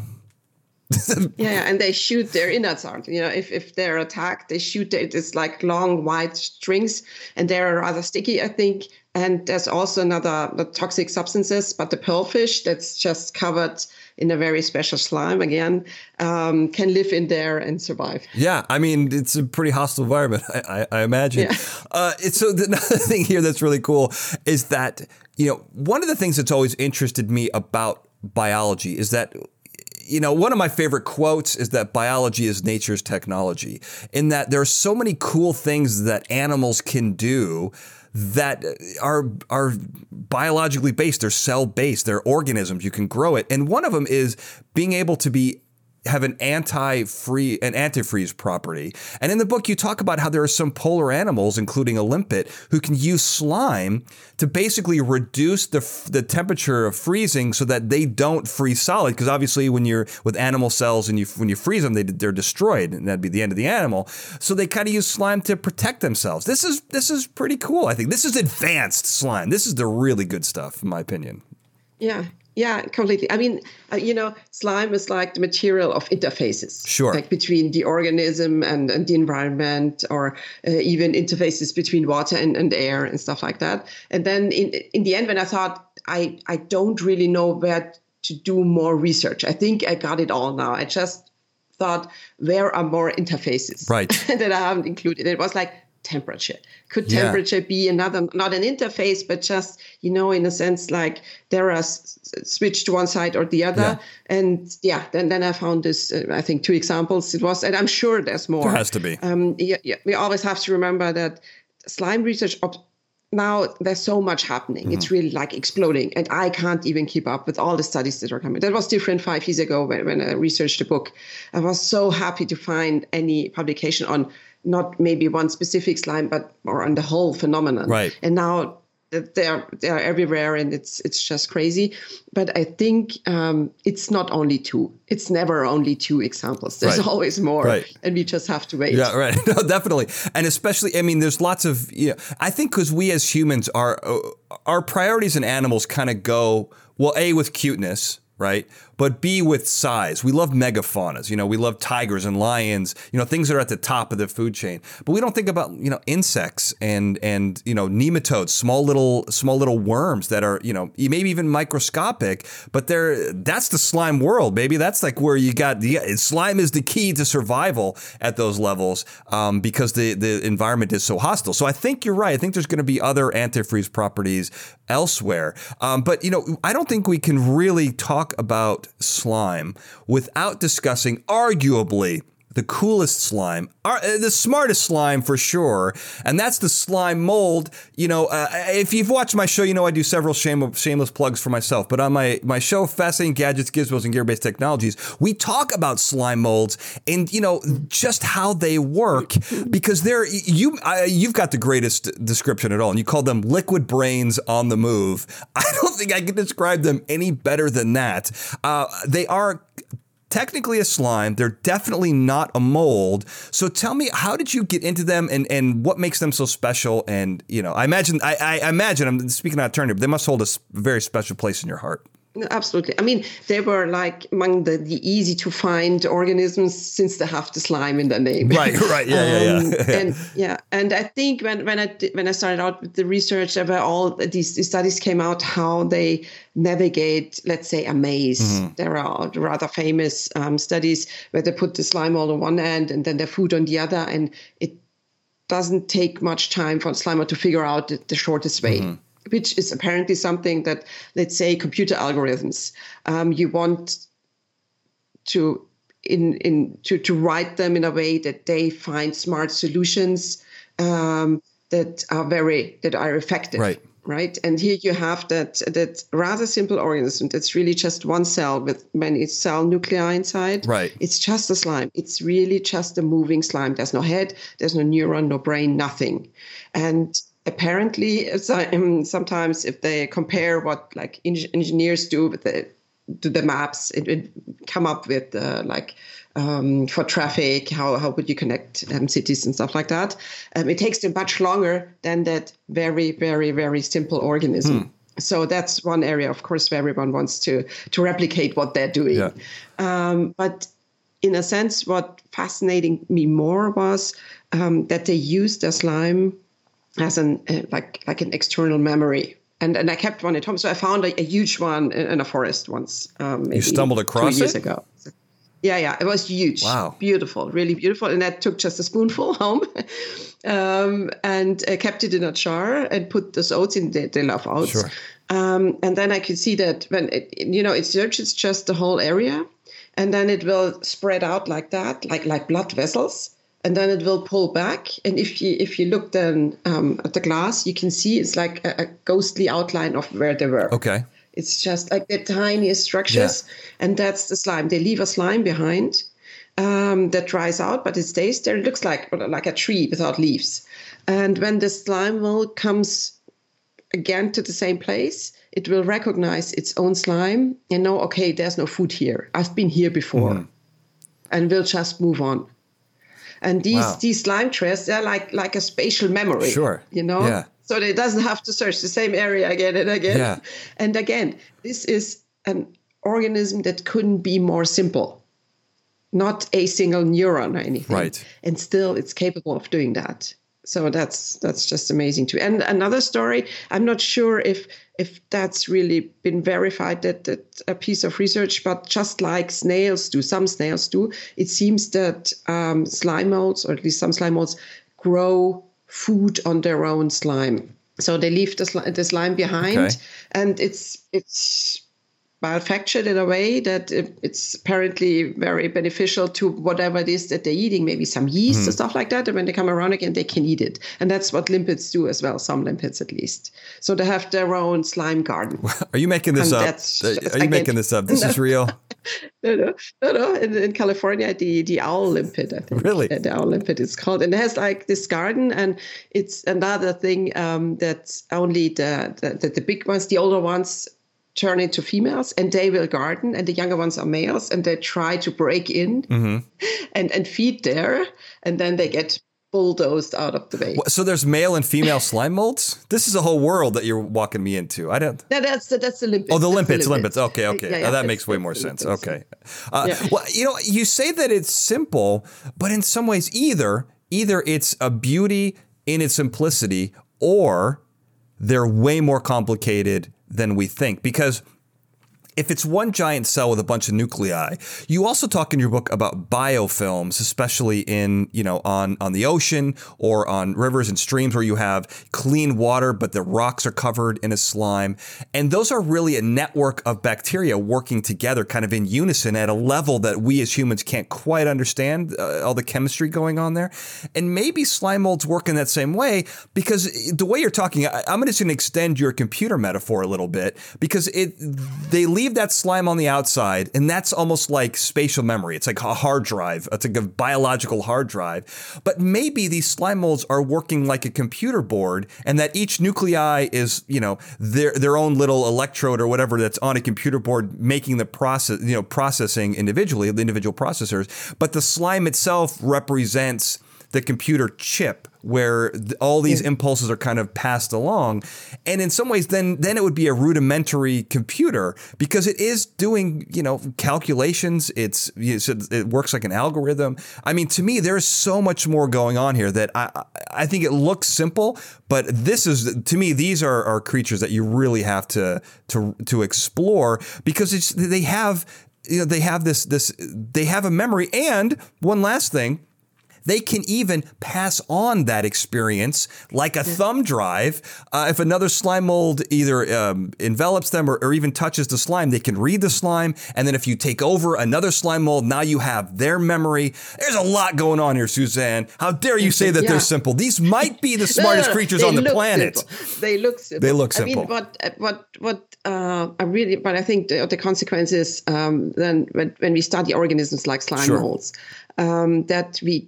Yeah, and they shoot their innards out. You know, if, if they're attacked, they shoot their, it's like long white strings, and they're rather sticky, I think. And there's also another the toxic substances, but the pearlfish that's just covered in a very special slime again, um, can live in there and survive. Yeah, I mean, it's a pretty hostile environment, I, I, I imagine. Yeah. Uh, it's, so the, another thing here that's really cool is that, you know, one of the things that's always interested me about biology is that, you know, one of my favorite quotes is that biology is nature's technology, in that there are so many cool things that animals can do that are are biologically based, they're cell based, they're organisms, you can grow it. And one of them is being able to be have an anti-free an antifreeze property. And in the book, you talk about how there are some polar animals, including a limpet, who can use slime to basically reduce the the temperature of freezing so that they don't freeze solid. Because obviously, when you're with animal cells and you when you freeze them, they they're destroyed, and that'd be the end of the animal. So they kind of use slime to protect themselves. This is this is pretty cool. I think this is advanced slime. This is the really good stuff, in my opinion. Yeah. Yeah, completely. I mean, uh, you know, slime is like the material of interfaces. Sure. Like between the organism and, and the environment, or uh, even interfaces between water and, and air and stuff like that. And then in in the end, when I thought, I, I don't really know where to do more research. I think I got it all now. I just thought, where are more interfaces right. that I haven't included? It was like, temperature. Could temperature yeah. be another, not an interface, but just, you know, in a sense, like there are s- switched to one side or the other. Yeah. And yeah, then, then I found this, uh, I think two examples it was, and I'm sure there's more. There has to be. Um, yeah, yeah, we always have to remember that slime research, op- now there's so much happening. Mm-hmm. It's really like exploding, and I can't even keep up with all the studies that are coming. That was different five years ago when, when I researched the book. I was so happy to find any publication on not maybe one specific slime, but or on the whole phenomenon. Right. And now they're they're everywhere, and it's it's just crazy. But I think um, it's not only two. It's never only two examples. There's right. always more, right. and we just have to wait. Yeah, right. No, definitely, and especially. I mean, there's lots of. You know, I think because we as humans are our priorities in animals kind of go well. A with cuteness. Right. But B with size. We love megafaunas. You know, we love tigers and lions, you know, things that are at the top of the food chain. But we don't think about, you know, insects and and, you know, nematodes, small little small little worms that are, you know, maybe even microscopic. But they're that's the slime world, baby. That's like where you got the slime is the key to survival at those levels um, because the, the environment is so hostile. So I think you're right. I think there's going to be other antifreeze properties elsewhere. Um, but, you know, I don't think we can really talk about slime without discussing arguably the coolest slime, the smartest slime for sure, and that's the slime mold. You know, uh, if you've watched my show, you know I do several shame, shameless plugs for myself, but on my, my show, Fascinating Gadgets, Gizmos, and Gear-Based Technologies, we talk about slime molds and, you know, just how they work, because they're, you, uh, you've got the greatest description at all, and you call them liquid brains on the move. I don't think I can describe them any better than that. Uh, they are technically a slime. They're definitely not a mold. So tell me, how did you get into them, and, and what makes them so special? And, you know, I imagine, I, I imagine, I'm speaking out of turn here, but they must hold a very special place in your heart. Absolutely. I mean, they were like among the, the easy to find organisms since they have the slime in their name. Right, right. Yeah, um, yeah, yeah. and yeah. And I think when, when I did, when I started out with the research, there were all these, these studies came out how they navigate, let's say, a maze. Mm-hmm. There are rather famous um, studies where they put the slime all on one end and then their food on the other. And it doesn't take much time for a slimer to figure out the, the shortest way. Mm-hmm. Which is apparently something that, let's say, computer algorithms, um, you want to in in to, to write them in a way that they find smart solutions um, that are very that are effective. Right. Right. And here you have that that rather simple organism that's really just one cell with many cell nuclei inside. Right. It's just a slime. It's really just a moving slime. There's no head. There's no neuron, no brain, nothing. And apparently, sometimes if they compare what like engineers do with the to the maps, it would come up with uh, like um, for traffic, how how would you connect um, cities and stuff like that. Um, it takes them much longer than that very, very, very simple organism. Hmm. So that's one area, of course, where everyone wants to to replicate what they're doing. Yeah. Um, but in a sense, what fascinated me more was um, that they used their slime as an uh, like like an external memory, and and I kept one at home. So I found a, a huge one in, in a forest once. Um, maybe you stumbled across two years it? ago. So, yeah, yeah, it was huge. Wow, beautiful, really beautiful. And I took just a spoonful home, um, and I kept it in a jar and put those oats in. They, they love oats. Sure. Um, and then I could see that when it, you know, it searches just the whole area, and then it will spread out like that, like like blood vessels. And then it will pull back. And if you if you look then um, at the glass, you can see it's like a, a ghostly outline of where they were. Okay. It's just like the tiniest structures. Yeah. And that's the slime. They leave a slime behind um, that dries out, but it stays there. It looks like like a tree without leaves. And when the slime will comes again to the same place, it will recognize its own slime and know, okay, there's no food here. I've been here before. Mm. And we'll just move on. And these, wow. these slime trails, they're like like a spatial memory, sure. you know? Yeah. So it doesn't have to search the same area again and again. Yeah. And again, this is an organism that couldn't be more simple. Not a single neuron or anything. Right. And still it's capable of doing that. So that's that's just amazing too. And another story, I'm not sure if if that's really been verified, that, that a piece of research, but just like snails do, some snails do, it seems that um, slime molds, or at least some slime molds, grow food on their own slime. So they leave the, sli- the slime behind, okay. and it's it's manufactured in a way that it, it's apparently very beneficial to whatever it is that they're eating, maybe some yeast mm. or stuff like that. And when they come around again, they can eat it. And that's what limpets do as well, some limpets at least. So they have their own slime garden. Are you making this and up? That's, Are you again, making this up? This no. is real? no, no, no, no. In, in California, the, the owl limpet, I think. Really? The owl limpet is called. And it has like this garden. And it's another thing um, that only the, the, the, the big ones, the older ones, turn into females, and they will garden, and the younger ones are males, and they try to break in mm-hmm. and, and feed there, and then they get bulldozed out of the way. So there's male and female slime molds? This is a whole world that you're walking me into. I don't... No, that's, that's the limpets. Oh, the limpets, the limpets. limpets. Okay, okay. Yeah, yeah, oh, that makes way more sense. Okay. Uh, yeah. Well, you know, you say that it's simple, but in some ways either, either it's a beauty in its simplicity, or they're way more complicated than we think, because if it's one giant cell with a bunch of nuclei, you also talk in your book about biofilms, especially in, you know, on, on the ocean or on rivers and streams where you have clean water, but the rocks are covered in a slime. And those are really a network of bacteria working together kind of in unison at a level that we as humans can't quite understand, uh, all the chemistry going on there. And maybe slime molds work in that same way, because the way you're talking, I, I'm just going to extend your computer metaphor a little bit, because it they leave leave that slime on the outside, and that's almost like spatial memory. It's like a hard drive. It's like a biological hard drive. But maybe these slime molds are working like a computer board, and that each nuclei is, you know, their their own little electrode or whatever that's on a computer board making the process, you know, processing individually, the individual processors. But the slime itself represents the computer chip, where all these impulses are kind of passed along. And in some ways, then then it would be a rudimentary computer, because it is doing, you know, calculations. It's, it's it works like an algorithm. I mean, to me, there is so much more going on here that I I think it looks simple, but this is, to me, these are, are creatures that you really have to to to explore, because it's, they have, you know, they have this this they have a memory. And one last thing, they can even pass on that experience like a thumb drive. Uh, if another slime mold either um, envelops them or, or even touches the slime, they can read the slime. And then if you take over another slime mold, now you have their memory. There's a lot going on here, Suzanne. How dare you say that yeah. they're simple? These might be the smartest no, no, no. creatures they on the planet. Simple. They look simple. They look simple. I mean, what, what, what uh, I really, but I think the, the consequence is um, then when, when we study organisms like slime sure. molds, um, that we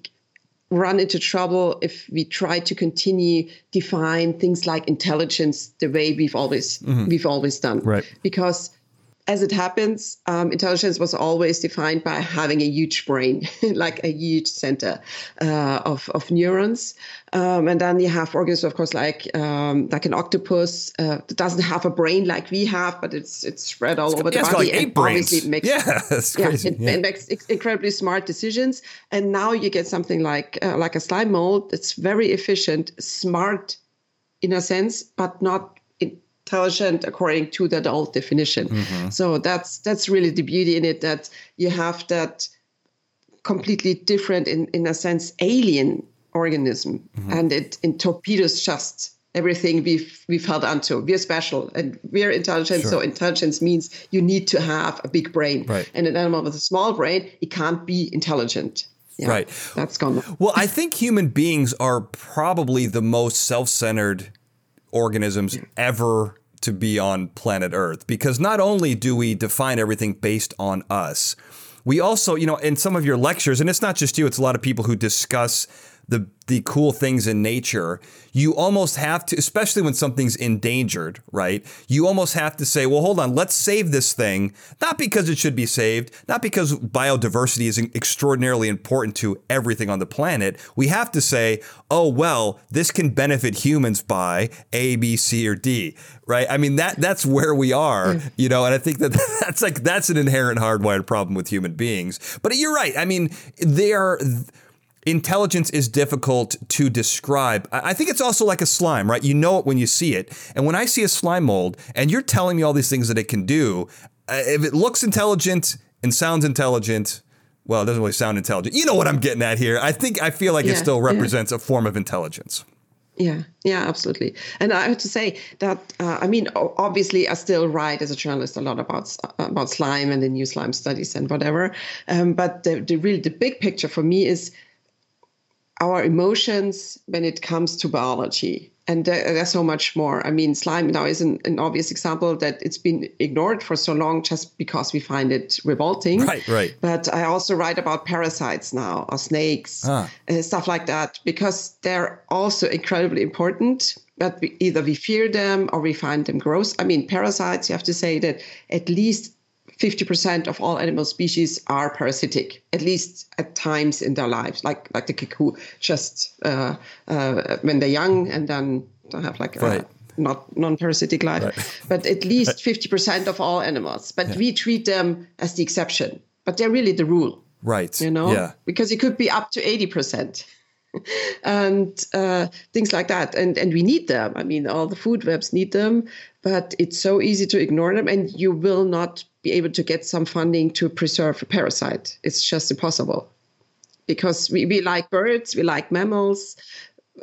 run into trouble if we try to continue define things like intelligence the way we've always mm-hmm. we've always done. Right. Because as it happens, um, intelligence was always defined by having a huge brain, like a huge center uh, of of neurons. Um, and then you have organisms, of course, like um, like an octopus uh, that doesn't have a brain like we have, but it's it's spread all it's, over yeah, the body. Like eight brains. It makes, yeah, that's crazy. Yeah, it, yeah. it makes incredibly smart decisions. And now you get something like uh, like a slime mold that's very efficient, smart in a sense, but not intelligent according to that old definition. Mm-hmm. So that's that's really the beauty in it, that you have that completely different, in, in a sense, alien organism. Mm-hmm. And it, it torpedoes just everything we've we've held onto. We're special and we're intelligent. Sure. So intelligence means you need to have a big brain. Right. And an animal with a small brain, it can't be intelligent. Yeah, right. That's gone. Well, I think human beings are probably the most self-centered organisms ever to be on planet Earth, because not only do we define everything based on us, we also, you know, in some of your lectures, and it's not just you, it's a lot of people who discuss the the cool things in nature, you almost have to, especially when something's endangered, right? You almost have to say, well, hold on, let's save this thing, not because it should be saved, not because biodiversity is extraordinarily important to everything on the planet. We have to say, oh, well, this can benefit humans by A, B, C, or D, right? I mean, that that's where we are, yeah. you know, and I think that that's like, that's an inherent hardwired problem with human beings. But you're right. I mean, they are... Intelligence is difficult to describe. I think it's also like a slime, right? You know it when you see it. And when I see a slime mold and you're telling me all these things that it can do, uh, if it looks intelligent and sounds intelligent, well, it doesn't really sound intelligent. You know what I'm getting at here. I think I feel like yeah, it still represents yeah. a form of intelligence. Yeah, yeah, absolutely. And I have to say that, uh, I mean, obviously, I still write as a journalist a lot about about slime and the new slime studies and whatever. Um, but the, the really the big picture for me is our emotions when it comes to biology. And there, there's so much more. I mean, slime now is an, an obvious example that it's been ignored for so long just because we find it revolting. Right, right. But I also write about parasites now, or snakes, ah. uh, stuff like that, because they're also incredibly important. But we, either we fear them or we find them gross. I mean, parasites, you have to say that at least fifty percent of all animal species are parasitic, at least at times in their lives, like like the cuckoo, just uh, uh, when they're young and then have like right. a not non-parasitic life. Right. But at least fifty percent of all animals. But yeah. we treat them as the exception. But they're really the rule. Right. You know, yeah. because it could be up to eighty percent. And uh, things like that. And and we need them. I mean, all the food webs need them, but it's so easy to ignore them. And you will not be able to get some funding to preserve a parasite. It's just impossible, because we, we like birds, we like mammals,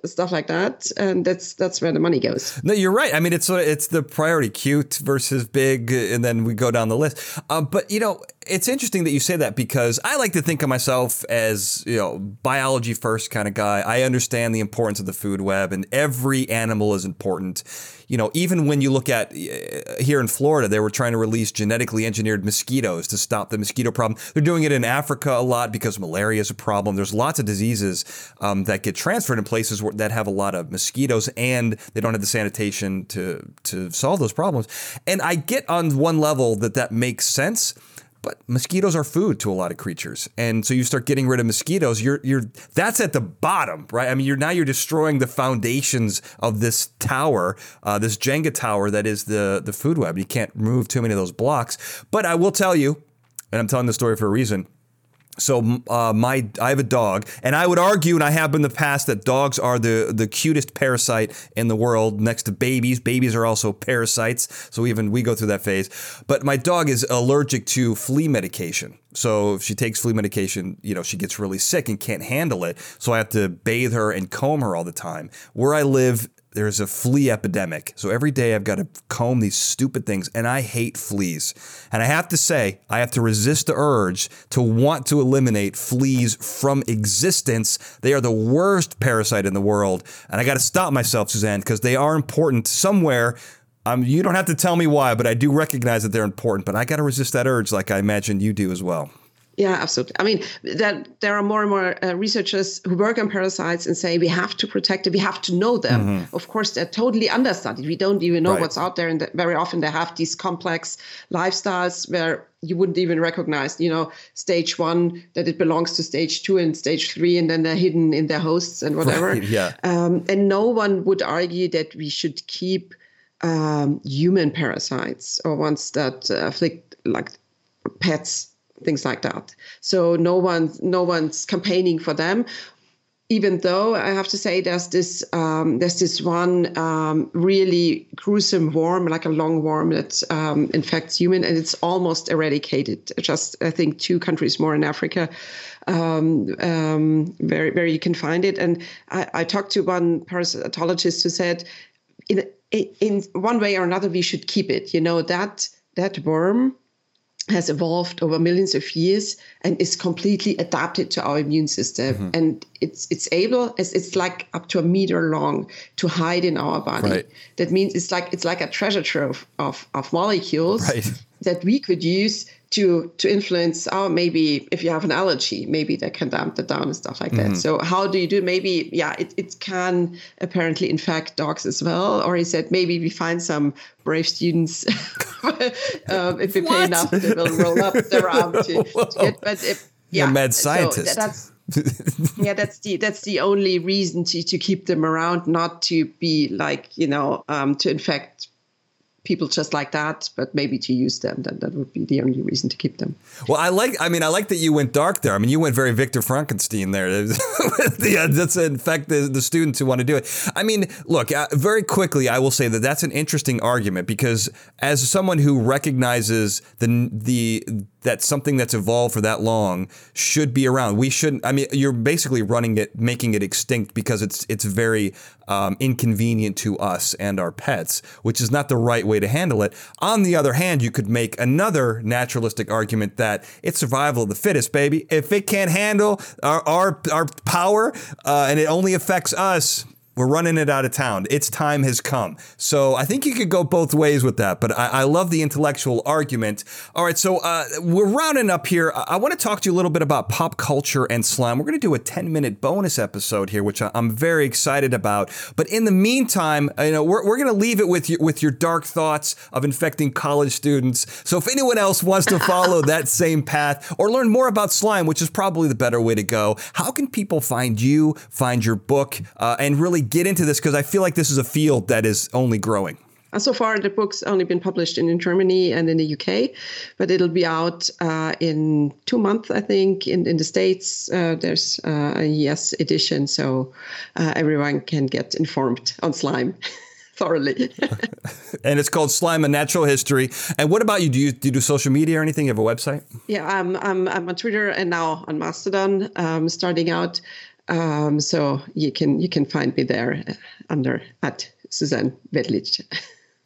stuff like that. And that's that's where the money goes. No, you're right. I mean, it's it's the priority, cute versus big. And then we go down the list. Uh, but, you know, it's interesting that you say that, because I like to think of myself as, you know, biology first kind of guy. I understand the importance of the food web, and every animal is important. You know, even when you look at uh, here in Florida, they were trying to release genetically engineered mosquitoes to stop the mosquito problem. They're doing it in Africa a lot because malaria is a problem. There's lots of diseases um, that get transferred in places where, that have a lot of mosquitoes, and they don't have the sanitation to to solve those problems. And I get on one level that that makes sense. But mosquitoes are food to a lot of creatures, and so you start getting rid of mosquitoes. You're you're that's at the bottom, right? I mean, you're now you're destroying the foundations of this tower, uh, this Jenga tower that is the the food web. You can't remove too many of those blocks. But I will tell you, and I'm telling the story for a reason. So uh, my I have a dog, and I would argue, and I have in the past, that dogs are the, the cutest parasite in the world, next to babies. Babies are also parasites, so even we go through that phase. But my dog is allergic to flea medication. So if she takes flea medication, you know, she gets really sick and can't handle it. So I have to bathe her and comb her all the time. Where I live, there's a flea epidemic. So every day I've got to comb these stupid things, and I hate fleas. And I have to say, I have to resist the urge to want to eliminate fleas from existence. They are the worst parasite in the world. And I got to stop myself, Suzanne, because they are important somewhere. Um, you don't have to tell me why, but I do recognize that they're important. But I got to resist that urge, like I imagine you do as well. Yeah, absolutely. I mean, that there are more and more uh, researchers who work on parasites and say we have to protect them. We have to know them. Mm-hmm. Of course, they're totally understudied. We don't even know right. what's out there. And very often they have these complex lifestyles where you wouldn't even recognize, you know, stage one, that it belongs to stage two and stage three, and then they're hidden in their hosts and whatever. Right, yeah. Um, and no one would argue that we should keep um, human parasites or ones that afflict like pets, things like that. So no one's, no one's campaigning for them, even though I have to say there's this um, there's this one um, really gruesome worm, like a long worm that um, infects human, and it's almost eradicated. Just, I think, two countries more in Africa um, um, where, where you can find it. And I, I talked to one parasitologist who said, in, in one way or another, we should keep it. You know, that that worm has evolved over millions of years and is completely adapted to our immune system. Mm-hmm. And it's it's able, it's, it's like up to a meter long, to hide in our body. Right. That means it's like it's like a treasure trove of, of molecules right. that we could use to to influence our, maybe if you have an allergy, maybe they can damp that down and stuff like mm-hmm. that. So how do you do? Maybe, yeah, it, it can apparently infect dogs as well. Or he said, maybe we find some brave students. um, if we pay enough, they will roll up their arm to, to get, but if, yeah. You're a mad scientist. So that's, yeah, that's the that's the only reason to, to keep them around, not to be like, you know, um, to infect people just like that, but maybe to use them. Then that would be the only reason to keep them. Well, I like, I mean, I like that you went dark there. I mean, you went very Victor Frankenstein there. yeah, that's in fact the, the students who want to do it. I mean, look, uh, very quickly, I will say that that's an interesting argument, because as someone who recognizes the the that something that's evolved for that long should be around, we shouldn't. I mean, you're basically running it, making it extinct because it's it's very um, inconvenient to us and our pets, which is not the right way to handle it. On the other hand, you could make another naturalistic argument that it's survival of the fittest, baby. If it can't handle our our, our power uh, and it only affects us, we're running it out of town. Its time has come. So I think you could go both ways with that, but I, I love the intellectual argument. All right, so uh, we're rounding up here. I, I want to talk to you a little bit about pop culture and slime. We're going to do a ten-minute bonus episode here, which I, I'm very excited about. But in the meantime, you know, we're, we're going to leave it with you, with your dark thoughts of infecting college students. So if anyone else wants to follow that same path or learn more about slime, which is probably the better way to go, how can people find you, find your book, uh, and really get into this, because I feel like this is a field that is only growing? So far, the book's only been published in, in Germany and in the U K, but it'll be out uh, in two months, I think, in, in the States. Uh, there's uh, a yes edition, so uh, everyone can get informed on slime thoroughly. And it's called Slime: A Natural History. And what about you? Do you do, you do social media or anything? You have a website? Yeah, I'm, I'm, I'm on Twitter and now on Mastodon, um, starting out. Um, so you can you can find me there under at Susanne Wedlich.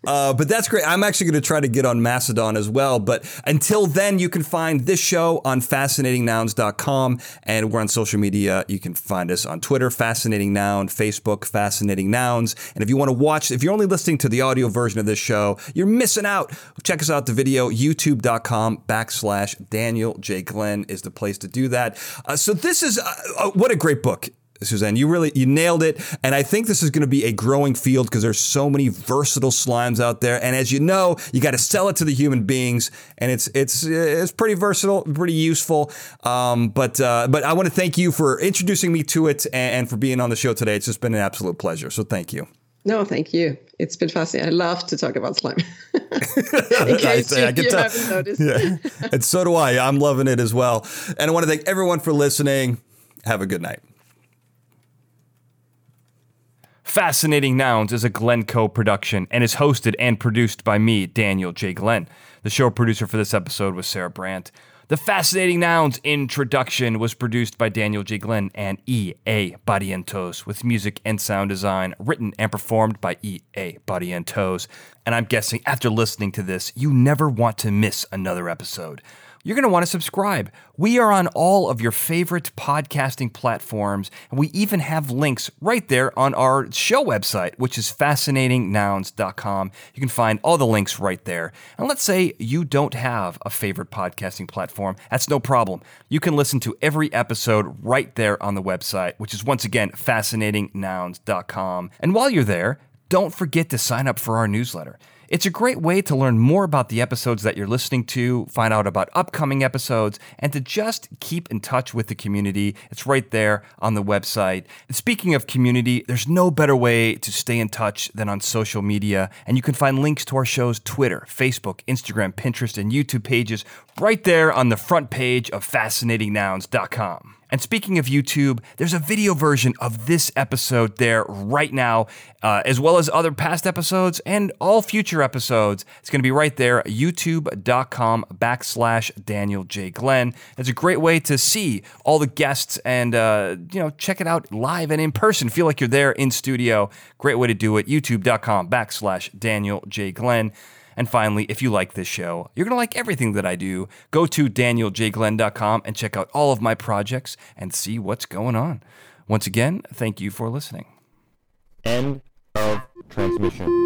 Uh, but that's great. I'm actually going to try to get on Mastodon as well. But until then, you can find this show on fascinating nouns dot com. And we're on social media. You can find us on Twitter, Fascinating Noun, Facebook, Fascinating Nouns. And if you want to watch, if you're only listening to the audio version of this show, you're missing out. Check us out, the video, youtube.com backslash Daniel J. Glenn is the place to do that. Uh, so this is, uh, uh, what a great book. Suzanne, you really, you nailed it. And I think this is going to be a growing field because there's so many versatile slimes out there. And as you know, you got to sell it to the human beings. And it's, it's, it's pretty versatile, pretty useful. Um, but, uh, but I want to thank you for introducing me to it and for being on the show today. It's just been an absolute pleasure. So thank you. No, thank you. It's been fascinating. I love to talk about slime. In case I, I you, you haven't noticed. Yeah. And so do I. I'm loving it as well. And I want to thank everyone for listening. Have a good night. Fascinating Nouns is a Glencoe production and is hosted and produced by me, Daniel J. Glenn. The show producer for this episode was Sarah Brandt. The Fascinating Nouns introduction was produced by Daniel J. Glenn and E A. Barrientos, with music and sound design written and performed by E A. Barrientos. And I'm guessing after listening to this, you never want to miss another episode. You're going to want to subscribe. We are on all of your favorite podcasting platforms, and we even have links right there on our show website, which is fascinating nouns dot com. You can find all the links right there. And let's say you don't have a favorite podcasting platform. That's no problem. You can listen to every episode right there on the website, which is once again fascinating nouns dot com. And while you're there, don't forget to sign up for our newsletter. It's a great way to learn more about the episodes that you're listening to, find out about upcoming episodes, and to just keep in touch with the community. It's right there on the website. And speaking of community, there's no better way to stay in touch than on social media, and you can find links to our show's Twitter, Facebook, Instagram, Pinterest, and YouTube pages right there on the front page of fascinating nouns dot com. And speaking of YouTube, there's a video version of this episode there right now, uh, as well as other past episodes and all future episodes. It's going to be right there, youtube.com backslash Daniel J. Glenn. It's a great way to see all the guests and, uh, you know, check it out live and in person. Feel like you're there in studio. Great way to do it, youtube.com backslash Daniel J. Glenn. And finally, if you like this show, you're going to like everything that I do. Go to daniel j glenn dot com and check out all of my projects and see what's going on. Once again, thank you for listening. End of transmission.